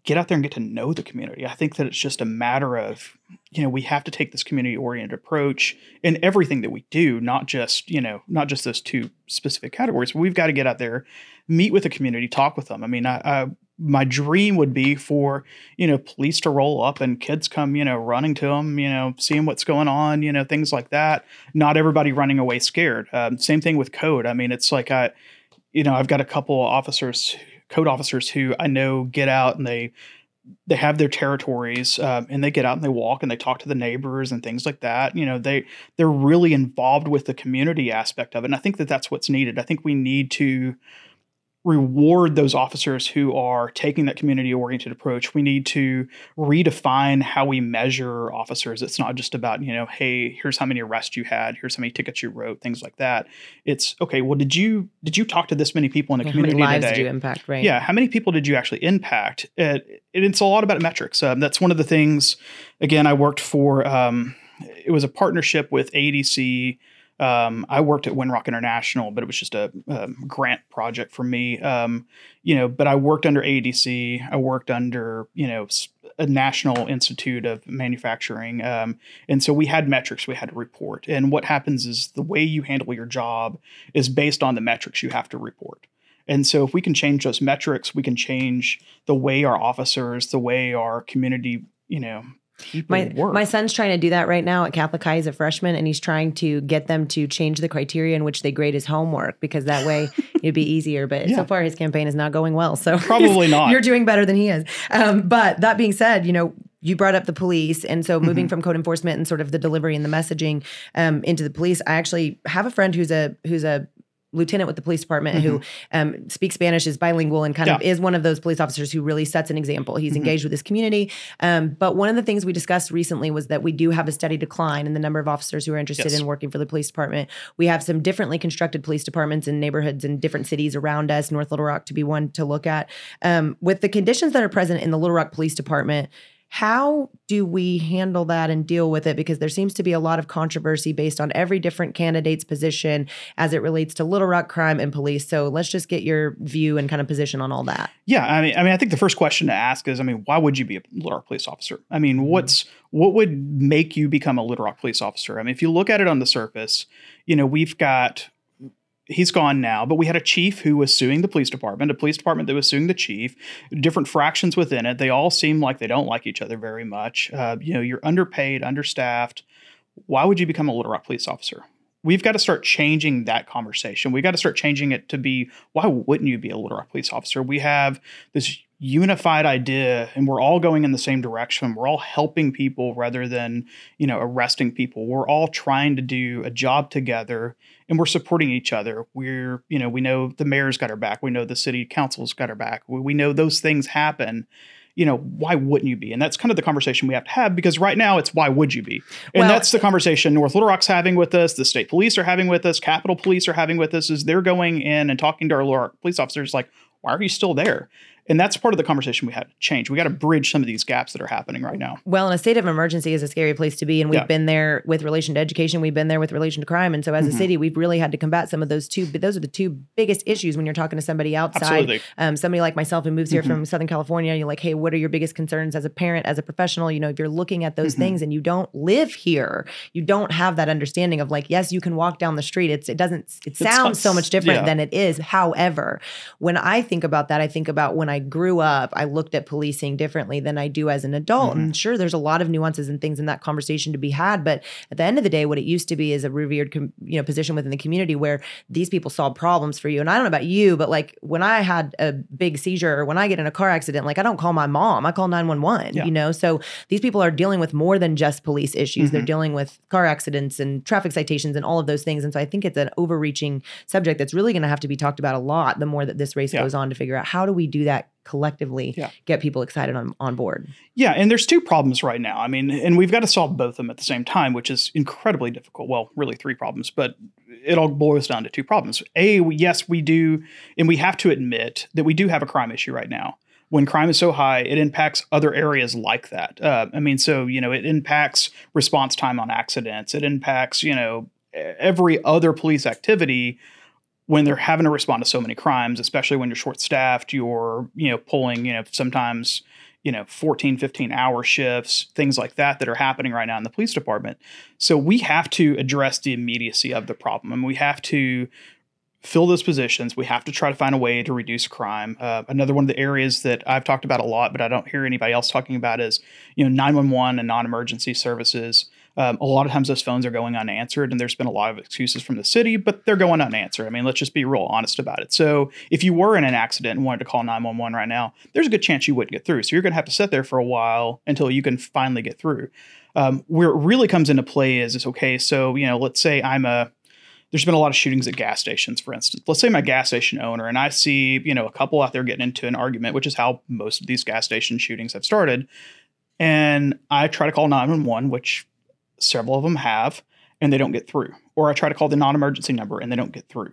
get out there and get to know the community. I think that it's just a matter of, you know, we have to take this community-oriented approach in everything that we do, not just, you know, not just those two specific categories. We've got to get out there, meet with the community, talk with them. I mean, I, I my dream would be for, you know, police to roll up and kids come, you know, running to them, you know, seeing what's going on, you know, things like that. Not everybody running away scared. Um, same thing with code. I mean, it's like I, you know, I've got a couple of officers code officers who I know get out and they they have their territories um, and they get out and they walk and they talk to the neighbors and things like that. You know, they they're really involved with the community aspect of it. And I think that that's what's needed. I think we need to reward those officers who are taking that community-oriented approach. We need to redefine how we measure officers. It's not just about, you know, hey, here's how many arrests you had, here's how many tickets you wrote, things like that. It's, okay, well, did you did you talk to this many people in the community today? How many lives did you impact, right? Yeah, how many people did you actually impact? It, it, it's a lot about metrics. Um, that's one of the things, again, I worked for, um, it was a partnership with A D C. Um, I worked at Winrock International, but it was just a um, grant project for me, um, you know, but I worked under A D C. I worked under, you know, a National Institute of Manufacturing. Um, and so we had metrics we had to report. And what happens is the way you handle your job is based on the metrics you have to report. And so if we can change those metrics, we can change the way our officers, the way our community, you know, People my work. My son's trying to do that right now at Catholic High as a freshman, and he's trying to get them to change the criteria in which they grade his homework because that way it'd be easier. But yeah. So far, his campaign is not going well. So probably not. You're doing better than he is. Um, but that being said, you know, you brought up the police. And so moving mm-hmm. from code enforcement and sort of the delivery and the messaging um, into the police, I actually have a friend who's a who's a lieutenant with the police department mm-hmm. who um, speaks Spanish, is bilingual, and kind yeah. of is one of those police officers who really sets an example. He's mm-hmm. engaged with his community. Um, but one of the things we discussed recently was that we do have a steady decline in the number of officers who are interested yes. in working for the police department. We have some differently constructed police departments in neighborhoods in different cities around us, North Little Rock to be one to look at. Um, with the conditions that are present in the Little Rock Police Department, how do we handle that and deal with it? Because there seems to be a lot of controversy based on every different candidate's position as it relates to Little Rock crime and police. So let's just get your view and kind of position on all that. Yeah, I mean, I mean, I think the first question to ask is, I mean, why would you be a Little Rock police officer? I mean, what's what would make you become a Little Rock police officer? I mean, if you look at it on the surface, you know, we've got. He's gone now, but we had a chief who was suing the police department, a police department that was suing the chief, different fractions within it. They all seem like they don't like each other very much. Uh, you know, you're underpaid, understaffed. Why would you become a Little Rock police officer? We've got to start changing that conversation. We've got to start changing it to be, why wouldn't you be a Little Rock police officer? We have this unified idea and we're all going in the same direction. We're all helping people rather than, you know, arresting people. We're all trying to do a job together and we're supporting each other. We're, you know, we know the mayor's got our back. We know the city council's got our back. We, we know those things happen. You know, why wouldn't you be? And that's kind of the conversation we have to have, because right now it's why would you be? And well, that's the conversation North Little Rock's having with us, the state police are having with us, Capitol Police are having with us, is they're going in and talking to our Little Rock police officers like, why are you still there? And that's part of the conversation we had to change. We got to bridge some of these gaps that are happening right now. Well, and a state of emergency is a scary place to be. And we've yeah. been there with relation to education. We've been there with relation to crime. And so as mm-hmm. a city, we've really had to combat some of those two. But those are the two biggest issues when you're talking to somebody outside. Absolutely. Um, somebody like myself who moves here mm-hmm. from Southern California, you're like, hey, what are your biggest concerns as a parent, as a professional? You know, if you're looking at those mm-hmm. things and you don't live here, you don't have that understanding of like, yes, you can walk down the street. It's, it doesn't, it sounds it's, so much different yeah. than it is. However, when I think about that, I think about when I I grew up, I looked at policing differently than I do as an adult. Mm-hmm. And sure, there's a lot of nuances and things in that conversation to be had. But at the end of the day, what it used to be is a revered com- you know, position within the community where these people solve problems for you. And I don't know about you, but like when I had a big seizure or when I get in a car accident, like I don't call my mom, I call nine one one, yeah. you know? So these people are dealing with more than just police issues. Mm-hmm. They're dealing with car accidents and traffic citations and all of those things. And so I think it's an overreaching subject that's really going to have to be talked about a lot the more that this race yeah. goes on to figure out how do we do that collectively yeah. get people excited on, on board. Yeah. And there's two problems right now. I mean, and we've got to solve both of them at the same time, which is incredibly difficult. Well, really three problems, but it all boils down to two problems. A, we, yes, we do. And we have to admit that we do have a crime issue right now. When crime is so high, it impacts other areas like that. Uh, I mean, so, you know, it impacts response time on accidents. It impacts, you know, every other police activity when they're having to respond to so many crimes, especially when you're short-staffed, you're, you know, pulling, you know, sometimes, you know, fourteen, fifteen-hour shifts, things like that that are happening right now in the police department. So we have to address the immediacy of the problem, and we have to fill those positions. We have to try to find a way to reduce crime. Uh, another one of the areas that I've talked about a lot, but I don't hear anybody else talking about is, you know, nine one one and non-emergency services. Um, a lot of times those phones are going unanswered, and there's been a lot of excuses from the city, but they're going unanswered. I mean, let's just be real honest about it. So if you were in an accident and wanted to call nine one one right now, there's a good chance you wouldn't get through. So you're going to have to sit there for a while until you can finally get through. Um, where it really comes into play is, it's okay, so, you know, let's say I'm a, there's been a lot of shootings at gas stations, for instance. Let's say I'm a gas station owner and I see, you know, a couple out there getting into an argument, which is how most of these gas station shootings have started. And I try to call nine one one, which several of them have, and they don't get through. Or I try to call the non-emergency number and they don't get through.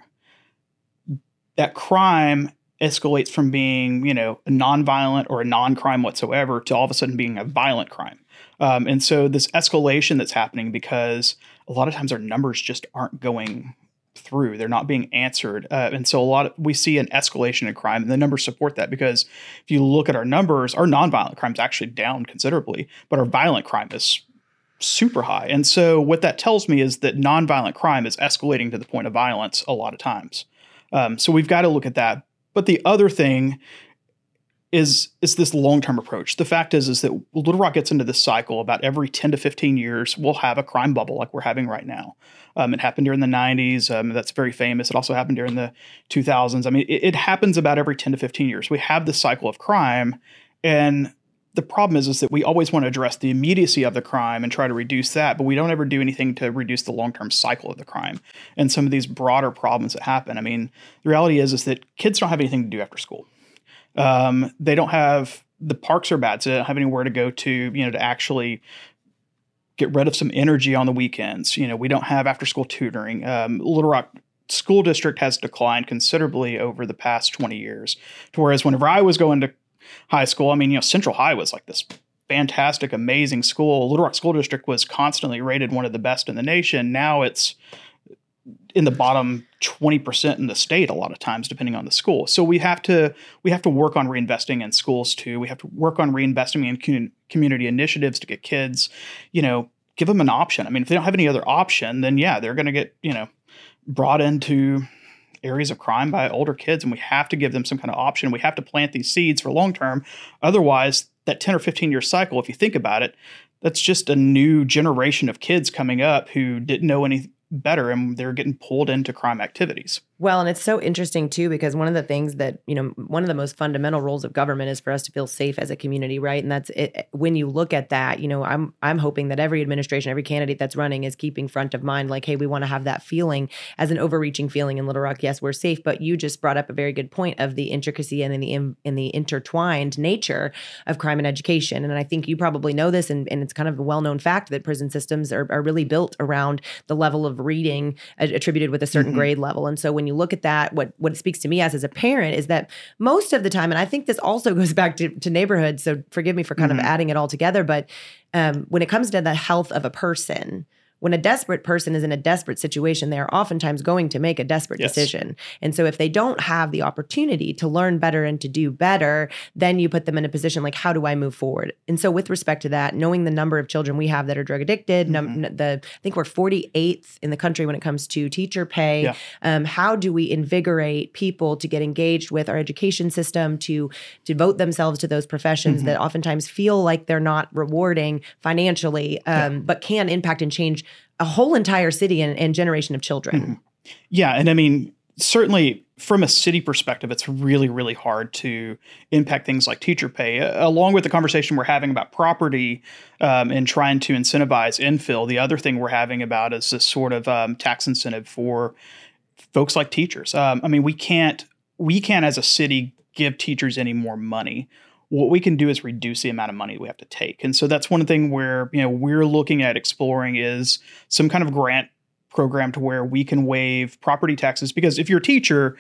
That crime escalates from being, you know, a non-violent or a non-crime whatsoever to all of a sudden being a violent crime. Um, and so this escalation that's happening because a lot of times our numbers just aren't going through. They're not being answered. Uh, and so a lot of, we see an escalation in crime, and the numbers support that, because if you look at our numbers, our nonviolent crime is actually down considerably, but our violent crime is super high. And so what that tells me is that nonviolent crime is escalating to the point of violence a lot of times. Um, so we've got to look at that. But the other thing is, is this long-term approach. The fact is, is that Little Rock gets into this cycle about every ten to fifteen years, we'll have a crime bubble like we're having right now. Um, it happened during the nineties. Um, that's very famous. It also happened during the two thousands. I mean, it, it happens about every ten to fifteen years. We have this cycle of crime, and The problem is, is that we always want to address the immediacy of the crime and try to reduce that, but we don't ever do anything to reduce the long-term cycle of the crime and some of these broader problems that happen. I mean, the reality is, is that kids don't have anything to do after school. Um, they don't have, the parks are bad, so they don't have anywhere to go to, you know, to actually get rid of some energy on the weekends. You know, we don't have after-school tutoring. Um, Little Rock School District has declined considerably over the past twenty years, whereas whenever I was going to high school, I mean, you know, Central High was like this fantastic, amazing school. Little Rock School District was constantly rated one of the best in the nation. Now it's in the bottom twenty percent in the state a lot of times, depending on the school. So we have to we have to work on reinvesting in schools too. We have to work on reinvesting in com- community initiatives to get kids, you know, give them an option. I mean, if they don't have any other option, then yeah, they're going to get, you know, brought into areas of crime by older kids, and we have to give them some kind of option. We have to plant these seeds for long term. Otherwise, that ten or fifteen year cycle, if you think about it, that's just a new generation of kids coming up who didn't know any better, and they're getting pulled into crime activities. Well, and it's so interesting too, because one of the things that, you know, one of the most fundamental roles of government is for us to feel safe as a community, right? And that's it. When you look at that, you know, I'm I'm hoping that every administration, every candidate that's running is keeping front of mind, like, hey, we want to have that feeling as an overreaching feeling in Little Rock. Yes, we're safe, but you just brought up a very good point of the intricacy and in the in, in the intertwined nature of crime and education. And I think you probably know this, and, and it's kind of a well-known fact that prison systems are, are really built around the level of reading attributed with a certain mm-hmm. grade level. And so when you look at that, what, what it speaks to me as, as a parent is that most of the time, and I think this also goes back to, to neighborhood, so forgive me for kind mm-hmm. of adding it all together, but um, when it comes to the health of a person, when a desperate person is in a desperate situation, they are oftentimes going to make a desperate yes. decision. And so if they don't have the opportunity to learn better and to do better, then you put them in a position like, how do I move forward? And so with respect to that, knowing the number of children we have that are drug addicted, mm-hmm. num- the I think we're forty-eighth in the country when it comes to teacher pay. Yeah. Um, how do we invigorate people to get engaged with our education system, to devote themselves to those professions mm-hmm. that oftentimes feel like they're not rewarding financially, um, yeah. but can impact and change a whole entire city and, and generation of children. Mm-hmm. Yeah. And I mean, certainly from a city perspective, it's really, really hard to impact things like teacher pay. Uh, along with the conversation we're having about property um, and trying to incentivize infill, the other thing we're having about is this sort of um, tax incentive for folks like teachers. Um, I mean, we can't, we can't as a city give teachers any more money. What we can do is reduce the amount of money we have to take. And so that's one thing where, you know, we're looking at exploring is some kind of grant program to where we can waive property taxes, because if you're a teacher,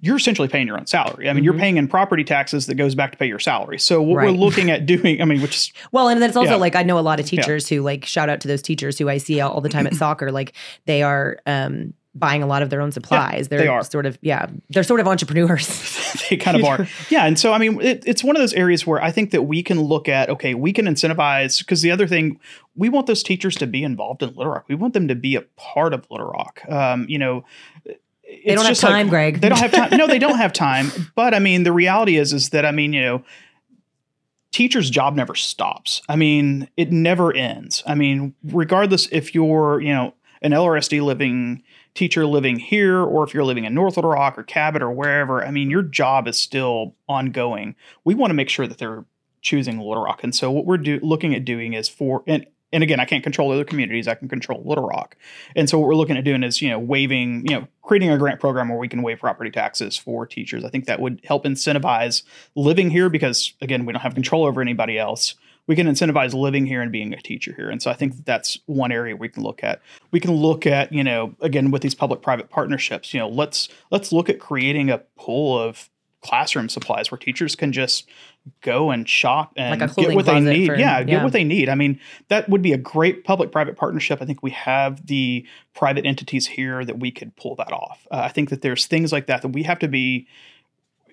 you're essentially paying your own salary. I mean, mm-hmm. you're paying in property taxes that goes back to pay your salary. So what right. we're looking at doing, I mean, which is... Well, and then it's also yeah. like, I know a lot of teachers yeah. who, like, shout out to those teachers who I see all the time at soccer, like they are... um buying a lot of their own supplies. Yeah, they're they are. sort of, yeah, they're sort of entrepreneurs. They kind of are. Yeah. And so, I mean, it, it's one of those areas where I think that we can look at, okay, we can incentivize, because the other thing, we want those teachers to be involved in Little Rock. We want them to be a part of Little Rock. Um, you know, it's they don't just have time, like, Greg. They don't have time. No, they don't have time. But I mean, the reality is, is that, I mean, you know, teacher's job never stops. I mean, it never ends. I mean, regardless if you're, you know, an L R S D living teacher living here, or if you're living in North Little Rock or Cabot or wherever, I mean, your job is still ongoing. We want to make sure that they're choosing Little Rock. And so what we're do, looking at doing is for, and, and again, I can't control other communities. I can control Little Rock. And so what we're looking at doing is, you know, waiving, you know, creating a grant program where we can waive property taxes for teachers. I think that would help incentivize living here, because again, we don't have control over anybody else. We can incentivize living here and being a teacher here. And so I think that's one area we can look at. We can look at, you know, again, with these public-private partnerships, you know, let's let's look at creating a pool of classroom supplies where teachers can just go and shop and like get what they need. For, yeah, yeah, get what they need. I mean, that would be a great public-private partnership. I think we have the private entities here that we could pull that off. Uh, I think that there's things like that that we have to be –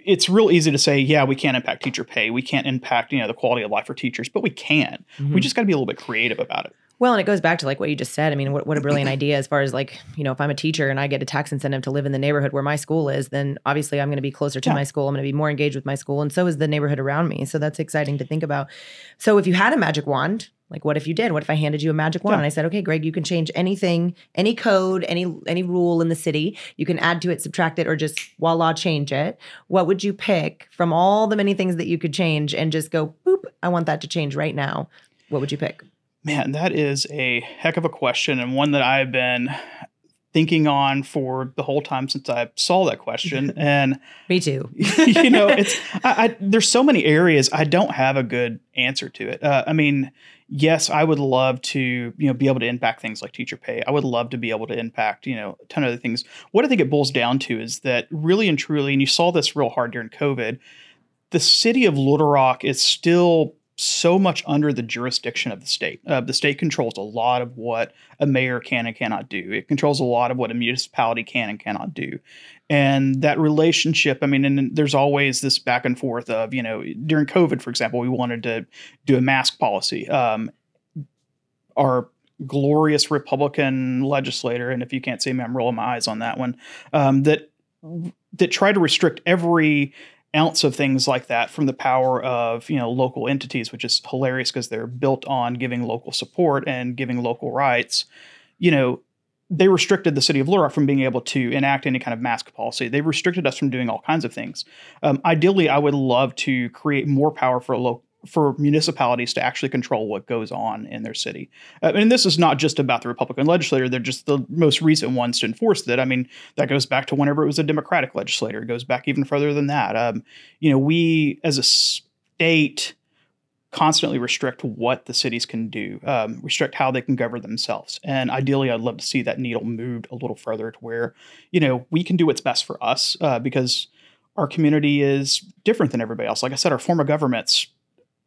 it's real easy to say, yeah, we can't impact teacher pay. We can't impact, you know, the quality of life for teachers, but we can. Mm-hmm. We just got to be a little bit creative about it. Well, and it goes back to like what you just said. I mean, what, what a brilliant idea as far as like, you know, if I'm a teacher and I get a tax incentive to live in the neighborhood where my school is, then obviously I'm going to be closer to yeah. my school. I'm going to be more engaged with my school. And so is the neighborhood around me. So that's exciting to think about. So if you had a magic wand, Like, what if you did? What if I handed you a magic wand? Yeah. And I said, okay, Greg, you can change anything, any code, any any rule in the city. You can add to it, subtract it, or just voila, change it. What would you pick from all the many things that you could change and just go, boop, I want that to change right now. What would you pick? Man, that is a heck of a question, and one that I've been thinking on for the whole time since I saw that question. And me too. you know, it's I, I, there's so many areas I don't have a good answer to it. Uh, I mean, yes, I would love to, you know, be able to impact things like teacher pay. I would love to be able to impact, you know, a ton of other things. What I think it boils down to is that really and truly, and you saw this real hard during COVID, the city of Little Rock is still so much under the jurisdiction of the state. Uh, the state controls a lot of what a mayor can and cannot do. It controls a lot of what a municipality can and cannot do. And that relationship, I mean, and there's always this back and forth of, you know, during COVID, for example, we wanted to do a mask policy. Um, our glorious Republican legislator, and if you can't see me, I'm rolling my eyes on that one, um, that that tried to restrict every ounce of things like that from the power of, you know, local entities, which is hilarious because they're built on giving local support and giving local rights. You know, they restricted the city of Little Rock from being able to enact any kind of mask policy. They restricted us from doing all kinds of things. Um, ideally, I would love to create more power for local for municipalities to actually control what goes on in their city. Uh, and this is not just about the Republican legislator. They're just the most recent ones to enforce that. I mean, that goes back to whenever it was a Democratic legislator. It goes back even further than that. Um, you know, we as a state constantly restrict what the cities can do, um, restrict how they can govern themselves. And ideally, I'd love to see that needle moved a little further to where, you know, we can do what's best for us uh, because our community is different than everybody else. Like I said, our form of government's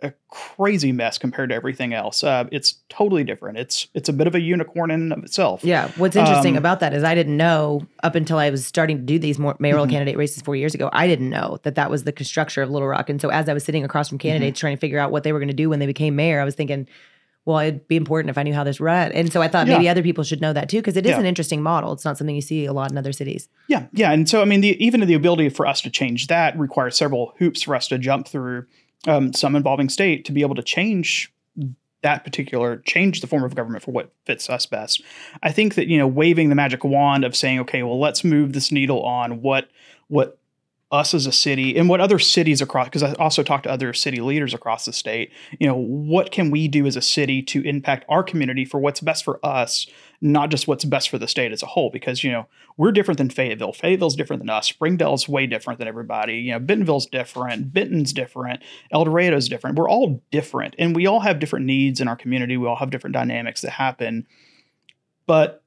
a crazy mess compared to everything else. Uh, it's totally different. It's it's a bit of a unicorn in and of itself. Yeah. What's interesting um, about that is I didn't know up until I was starting to do these more mayoral mm-hmm. candidate races four years ago, I didn't know that that was the structure of Little Rock. And so as I was sitting across from candidates mm-hmm. trying to figure out what they were going to do when they became mayor, I was thinking, well, it'd be important if I knew how this ran. And so I thought yeah. maybe other people should know that too, because it is yeah. an interesting model. It's not something you see a lot in other cities. Yeah. Yeah. And so, I mean, the, even the ability for us to change that requires several hoops for us to jump through. Um, some involving state to be able to change that particular, change the form of government for what fits us best. I think that, you know, waving the magic wand of saying, okay, well, let's move this needle on what what us as a city and what other cities across, because I also talked to other city leaders across the state, you know, what can we do as a city to impact our community for what's best for us, not just what's best for the state as a whole, because, you know, we're different than Fayetteville. Fayetteville's different than us. Springdale's way different than everybody. You know, Bentonville's different. Benton's different. El Dorado's different. We're all different, and we all have different needs in our community. We all have different dynamics that happen, but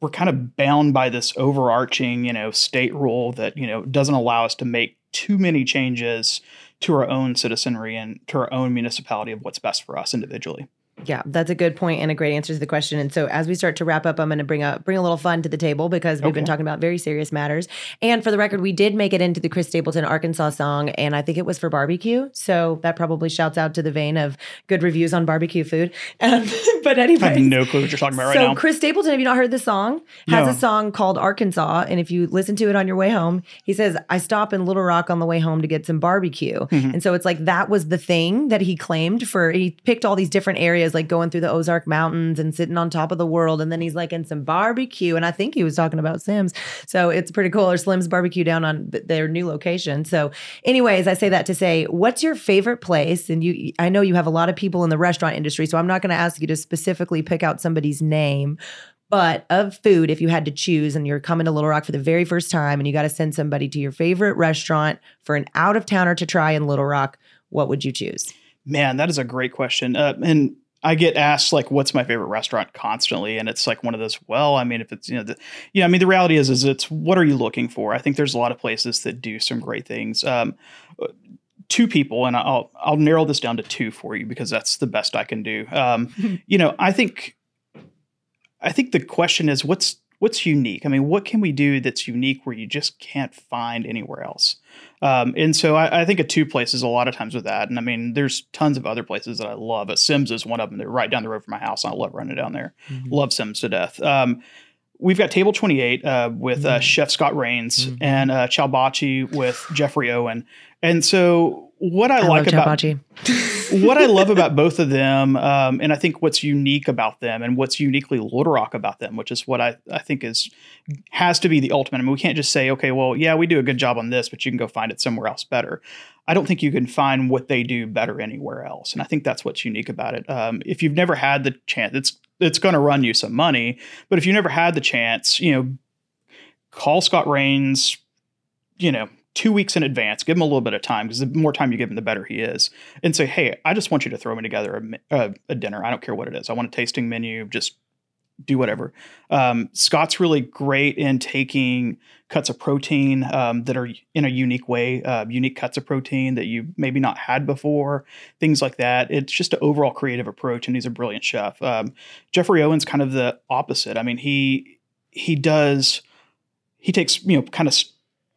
we're kind of bound by this overarching, you know, state rule that, you know, doesn't allow us to make too many changes to our own citizenry and to our own municipality of what's best for us individually. Yeah, that's a good point and a great answer to the question. And so as we start to wrap up, I'm going to bring up bring a little fun to the table because we've okay. been talking about very serious matters. And for the record, we did make it into the Chris Stapleton Arkansas song, and I think it was for barbecue. So that probably shouts out to the vein of good reviews on barbecue food. Um, but anyway, I have no clue what you're talking about so right now. So Chris Stapleton, have you not heard the song? Has no. a song called Arkansas, and if you listen to it on your way home, he says, I stop in Little Rock on the way home to get some barbecue. Mm-hmm. And so it's like that was the thing that he claimed for, he picked all these different areas, like going through the Ozark Mountains and sitting on top of the world. And then he's like in some barbecue. And I think he was talking about Sims. So it's pretty cool. Or Slim's barbecue down on their new location. So anyways, I say that to say, what's your favorite place? And you, I know you have a lot of people in the restaurant industry, so I'm not going to ask you to specifically pick out somebody's name. But of food, if you had to choose and you're coming to Little Rock for the very first time and you got to send somebody to your favorite restaurant for an out-of-towner to try in Little Rock, what would you choose? Man, that is a great question. Uh, and I get asked, like, what's my favorite restaurant constantly? And it's like one of those, well, I mean, if it's, you know, the, you know, I mean, the reality is, is it's, what are you looking for? I think there's a lot of places that do some great things. Um, two people, and I'll, I'll narrow this down to two for you because that's the best I can do. Um, you know, I think, I think the question is what's, what's unique? I mean, what can we do that's unique where you just can't find anywhere else? Um, and so I, I think of two places a lot of times with that. And I mean, there's tons of other places that I love. But Sims is one of them. They're right down the road from my house. And I love running down there. Mm-hmm. Love Sims to death. Um, we've got Table twenty-eight uh, with uh, mm-hmm. Chef Scott Rains mm-hmm. and uh, Ciabachi with Jeffrey Owen. And so What I, I like about what I love about both of them, um, and I think what's unique about them, and what's uniquely Little Rock about them, which is what I, I think is has to be the ultimate. I mean, we can't just say, okay, well, yeah, we do a good job on this, but you can go find it somewhere else better. I don't think you can find what they do better anywhere else, and I think that's what's unique about it. Um, if you've never had the chance, it's it's going to run you some money, but if you never had the chance, you know, call Scott Rains, you know. two weeks in advance, give him a little bit of time, because the more time you give him, the better he is. And say, hey, I just want you to throw me together a, a, a dinner. I don't care what it is. I want a tasting menu. Just do whatever. Um, Scott's really great in taking cuts of protein um, that are in a unique way, uh, unique cuts of protein that you maybe not had before, things like that. It's just an overall creative approach, and he's a brilliant chef. Um, Jeffrey Owen's kind of the opposite. I mean, he he does, he takes, you know, kind of st-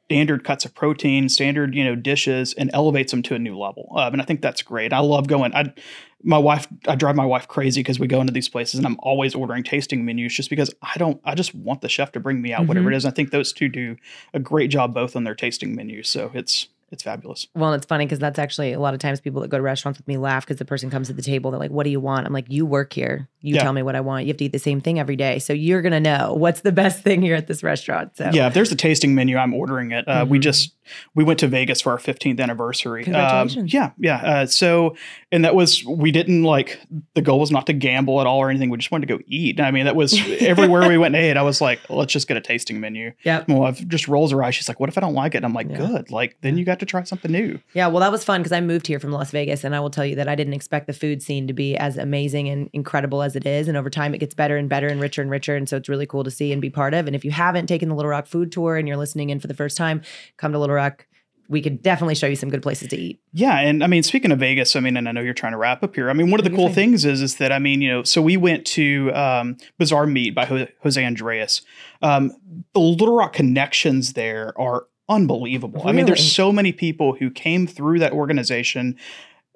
standard cuts of protein, standard, you know, dishes, and elevates them to a new level. Um, and I think that's great. I love going. I, my wife, I drive my wife crazy because we go into these places and I'm always ordering tasting menus just because I don't, I just want the chef to bring me out mm-hmm. whatever it is. And I think those two do a great job both on their tasting menus. So it's, it's fabulous. Well, it's funny because that's actually a lot of times people that go to restaurants with me laugh because the person comes to the table. They're like, what do you want? I'm like, you work here. You yeah. tell me what I want. You have to eat the same thing every day. So you're going to know what's the best thing here at this restaurant. So yeah, if there's a tasting menu, I'm ordering it. Uh, mm-hmm. We just, we went to Vegas for our fifteenth anniversary. Congratulations. Um, yeah. Yeah. Uh, so, and that was, we didn't like, the goal was not to gamble at all or anything. We just wanted to go eat. I mean, that was everywhere we went and ate. I was like, let's just get a tasting menu. Yeah. My wife just rolls her eyes. She's like, what if I don't like it? And I'm like, yeah. good. Like, then you got to to try something new. Yeah, well, that was fun because I moved here from Las Vegas, and I will tell you that I didn't expect the food scene to be as amazing and incredible as it is. And over time, it gets better and better and richer and richer. And so it's really cool to see and be part of. And if you haven't taken the Little Rock food tour and you're listening in for the first time, come to Little Rock. We could definitely show you some good places to eat. Yeah. And I mean, speaking of Vegas, I mean, and I know you're trying to wrap up here. I mean, one of the cool saying? things is, is that, I mean, you know, so we went to um, Bizarre Meat by Jose, Jose Andreas. Um, the Little Rock connections there are unbelievable. Really? I mean, there's so many people who came through that organization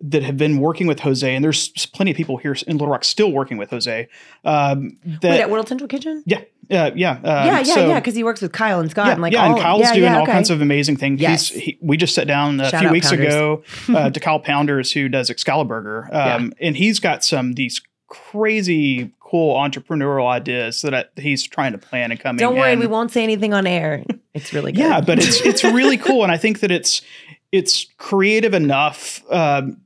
that have been working with Jose, and there's plenty of people here in Little Rock still working with Jose. Um, that, Wait, at World Central Kitchen? Yeah. Uh, yeah. Um, yeah, yeah, so, yeah, because he works with Kyle and Scott. Yeah, and like yeah, all, and Kyle's yeah, doing yeah, all okay. kinds of amazing things. Yes. He's, he, we just sat down a Shout few weeks Pounders. ago uh, to Kyle Pounders, who does Excaliburger, um, yeah. and he's got some these crazy cool entrepreneurial ideas that I, he's trying to plan and come Don't in. Don't worry, and, we won't say anything on air. It's really good. Yeah, but it's it's really cool, and I think that it's it's creative enough um,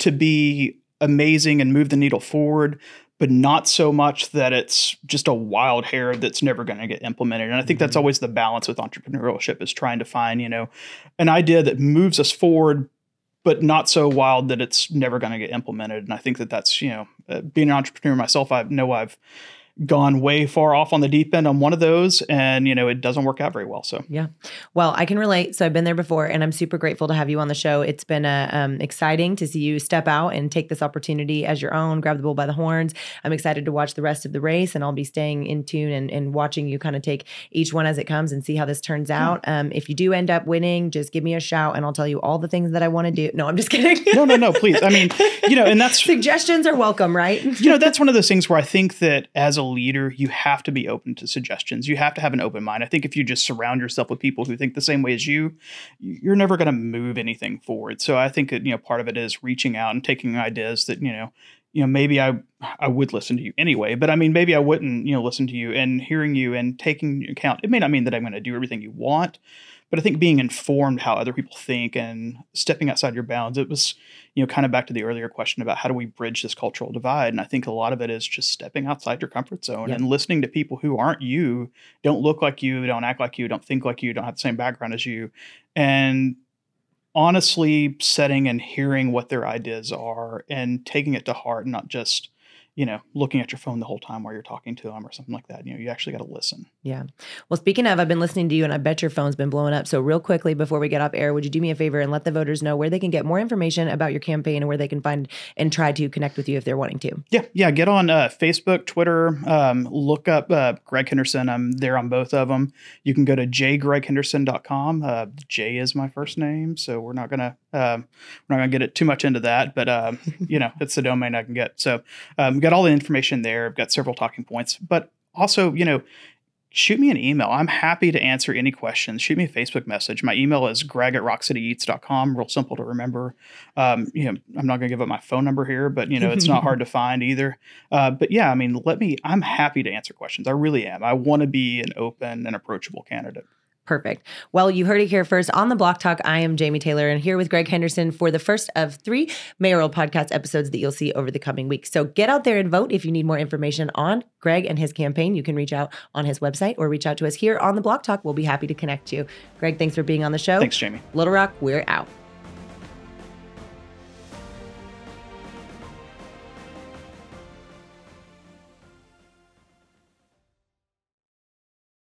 to be amazing and move the needle forward, but not so much that it's just a wild hair that's never going to get implemented. And I think mm-hmm. that's always the balance with entrepreneurship, is trying to find, you know, an idea that moves us forward, but not so wild that it's never going to get implemented. And I think that that's, you know, uh, being an entrepreneur myself, I know I've gone way far off on the deep end on one of those, and, you know, it doesn't work out very well. So, yeah. Well, I can relate. So I've been there before, and I'm super grateful to have you on the show. It's been uh, um, exciting to see you step out and take this opportunity as your own, grab the bull by the horns. I'm excited to watch the rest of the race, and I'll be staying in tune and, and watching you kind of take each one as it comes and see how this turns out. Um, if you do end up winning, just give me a shout and I'll tell you all the things that I want to do. No, I'm just kidding. no, no, no, please. I mean, you know, and that's suggestions are welcome, right? You know, that's one of those things where I think that as a leader, you have to be open to suggestions. You have to have an open mind. I think if you just surround yourself with people who think the same way as you, you're never going to move anything forward. So I think that, you know, part of it is reaching out and taking ideas that, you know, you know, maybe I, I would listen to you anyway, but I mean, maybe I wouldn't, you know, listen to you, and hearing you and taking account. It may not mean that I'm going to do everything you want, but I think being informed how other people think and stepping outside your bounds, it was, you know, kind of back to the earlier question about how do we bridge this cultural divide? And I think a lot of it is just stepping outside your comfort zone yeah. and listening to people who aren't you, don't look like you, don't act like you, don't think like you, don't have the same background as you. And honestly setting and hearing what their ideas are and taking it to heart, and not just, you know, looking at your phone the whole time while you're talking to them or something like that. You know, you actually got to listen. Yeah. Well, speaking of, I've been listening to you, and I bet your phone's been blowing up. So real quickly, before we get off air, would you do me a favor and let the voters know where they can get more information about your campaign and where they can find and try to connect with you if they're wanting to? Yeah. Yeah. Get on uh, Facebook, Twitter, um, look up uh, Greg Henderson. I'm there on both of them. You can go to j greg henderson dot com. Uh, J is my first name, so we're not going to, um, we're not going to get it too much into that, but um, you know, it's the domain I can get. So um, got all the information there. I've got several talking points, but also, you know, shoot me an email. I'm happy to answer any questions. Shoot me a Facebook message. My email is greg at rock city eats dot com. Real simple to remember. Um, you know, I'm not going to give up my phone number here, but you know, it's not hard to find either. Uh, but yeah, I mean, let me, I'm happy to answer questions. I really am. I want to be an open and approachable candidate. Perfect. Well, you heard it here first on the Block Talk. I am Jamie Taylor and here with Greg Henderson for the first of three mayoral podcast episodes that you'll see over the coming week. So get out there and vote. If you need more information on Greg and his campaign, you can reach out on his website or reach out to us here on the Block Talk. We'll be happy to connect you. Greg, thanks for being on the show. Thanks, Jamie. Little Rock, we're out.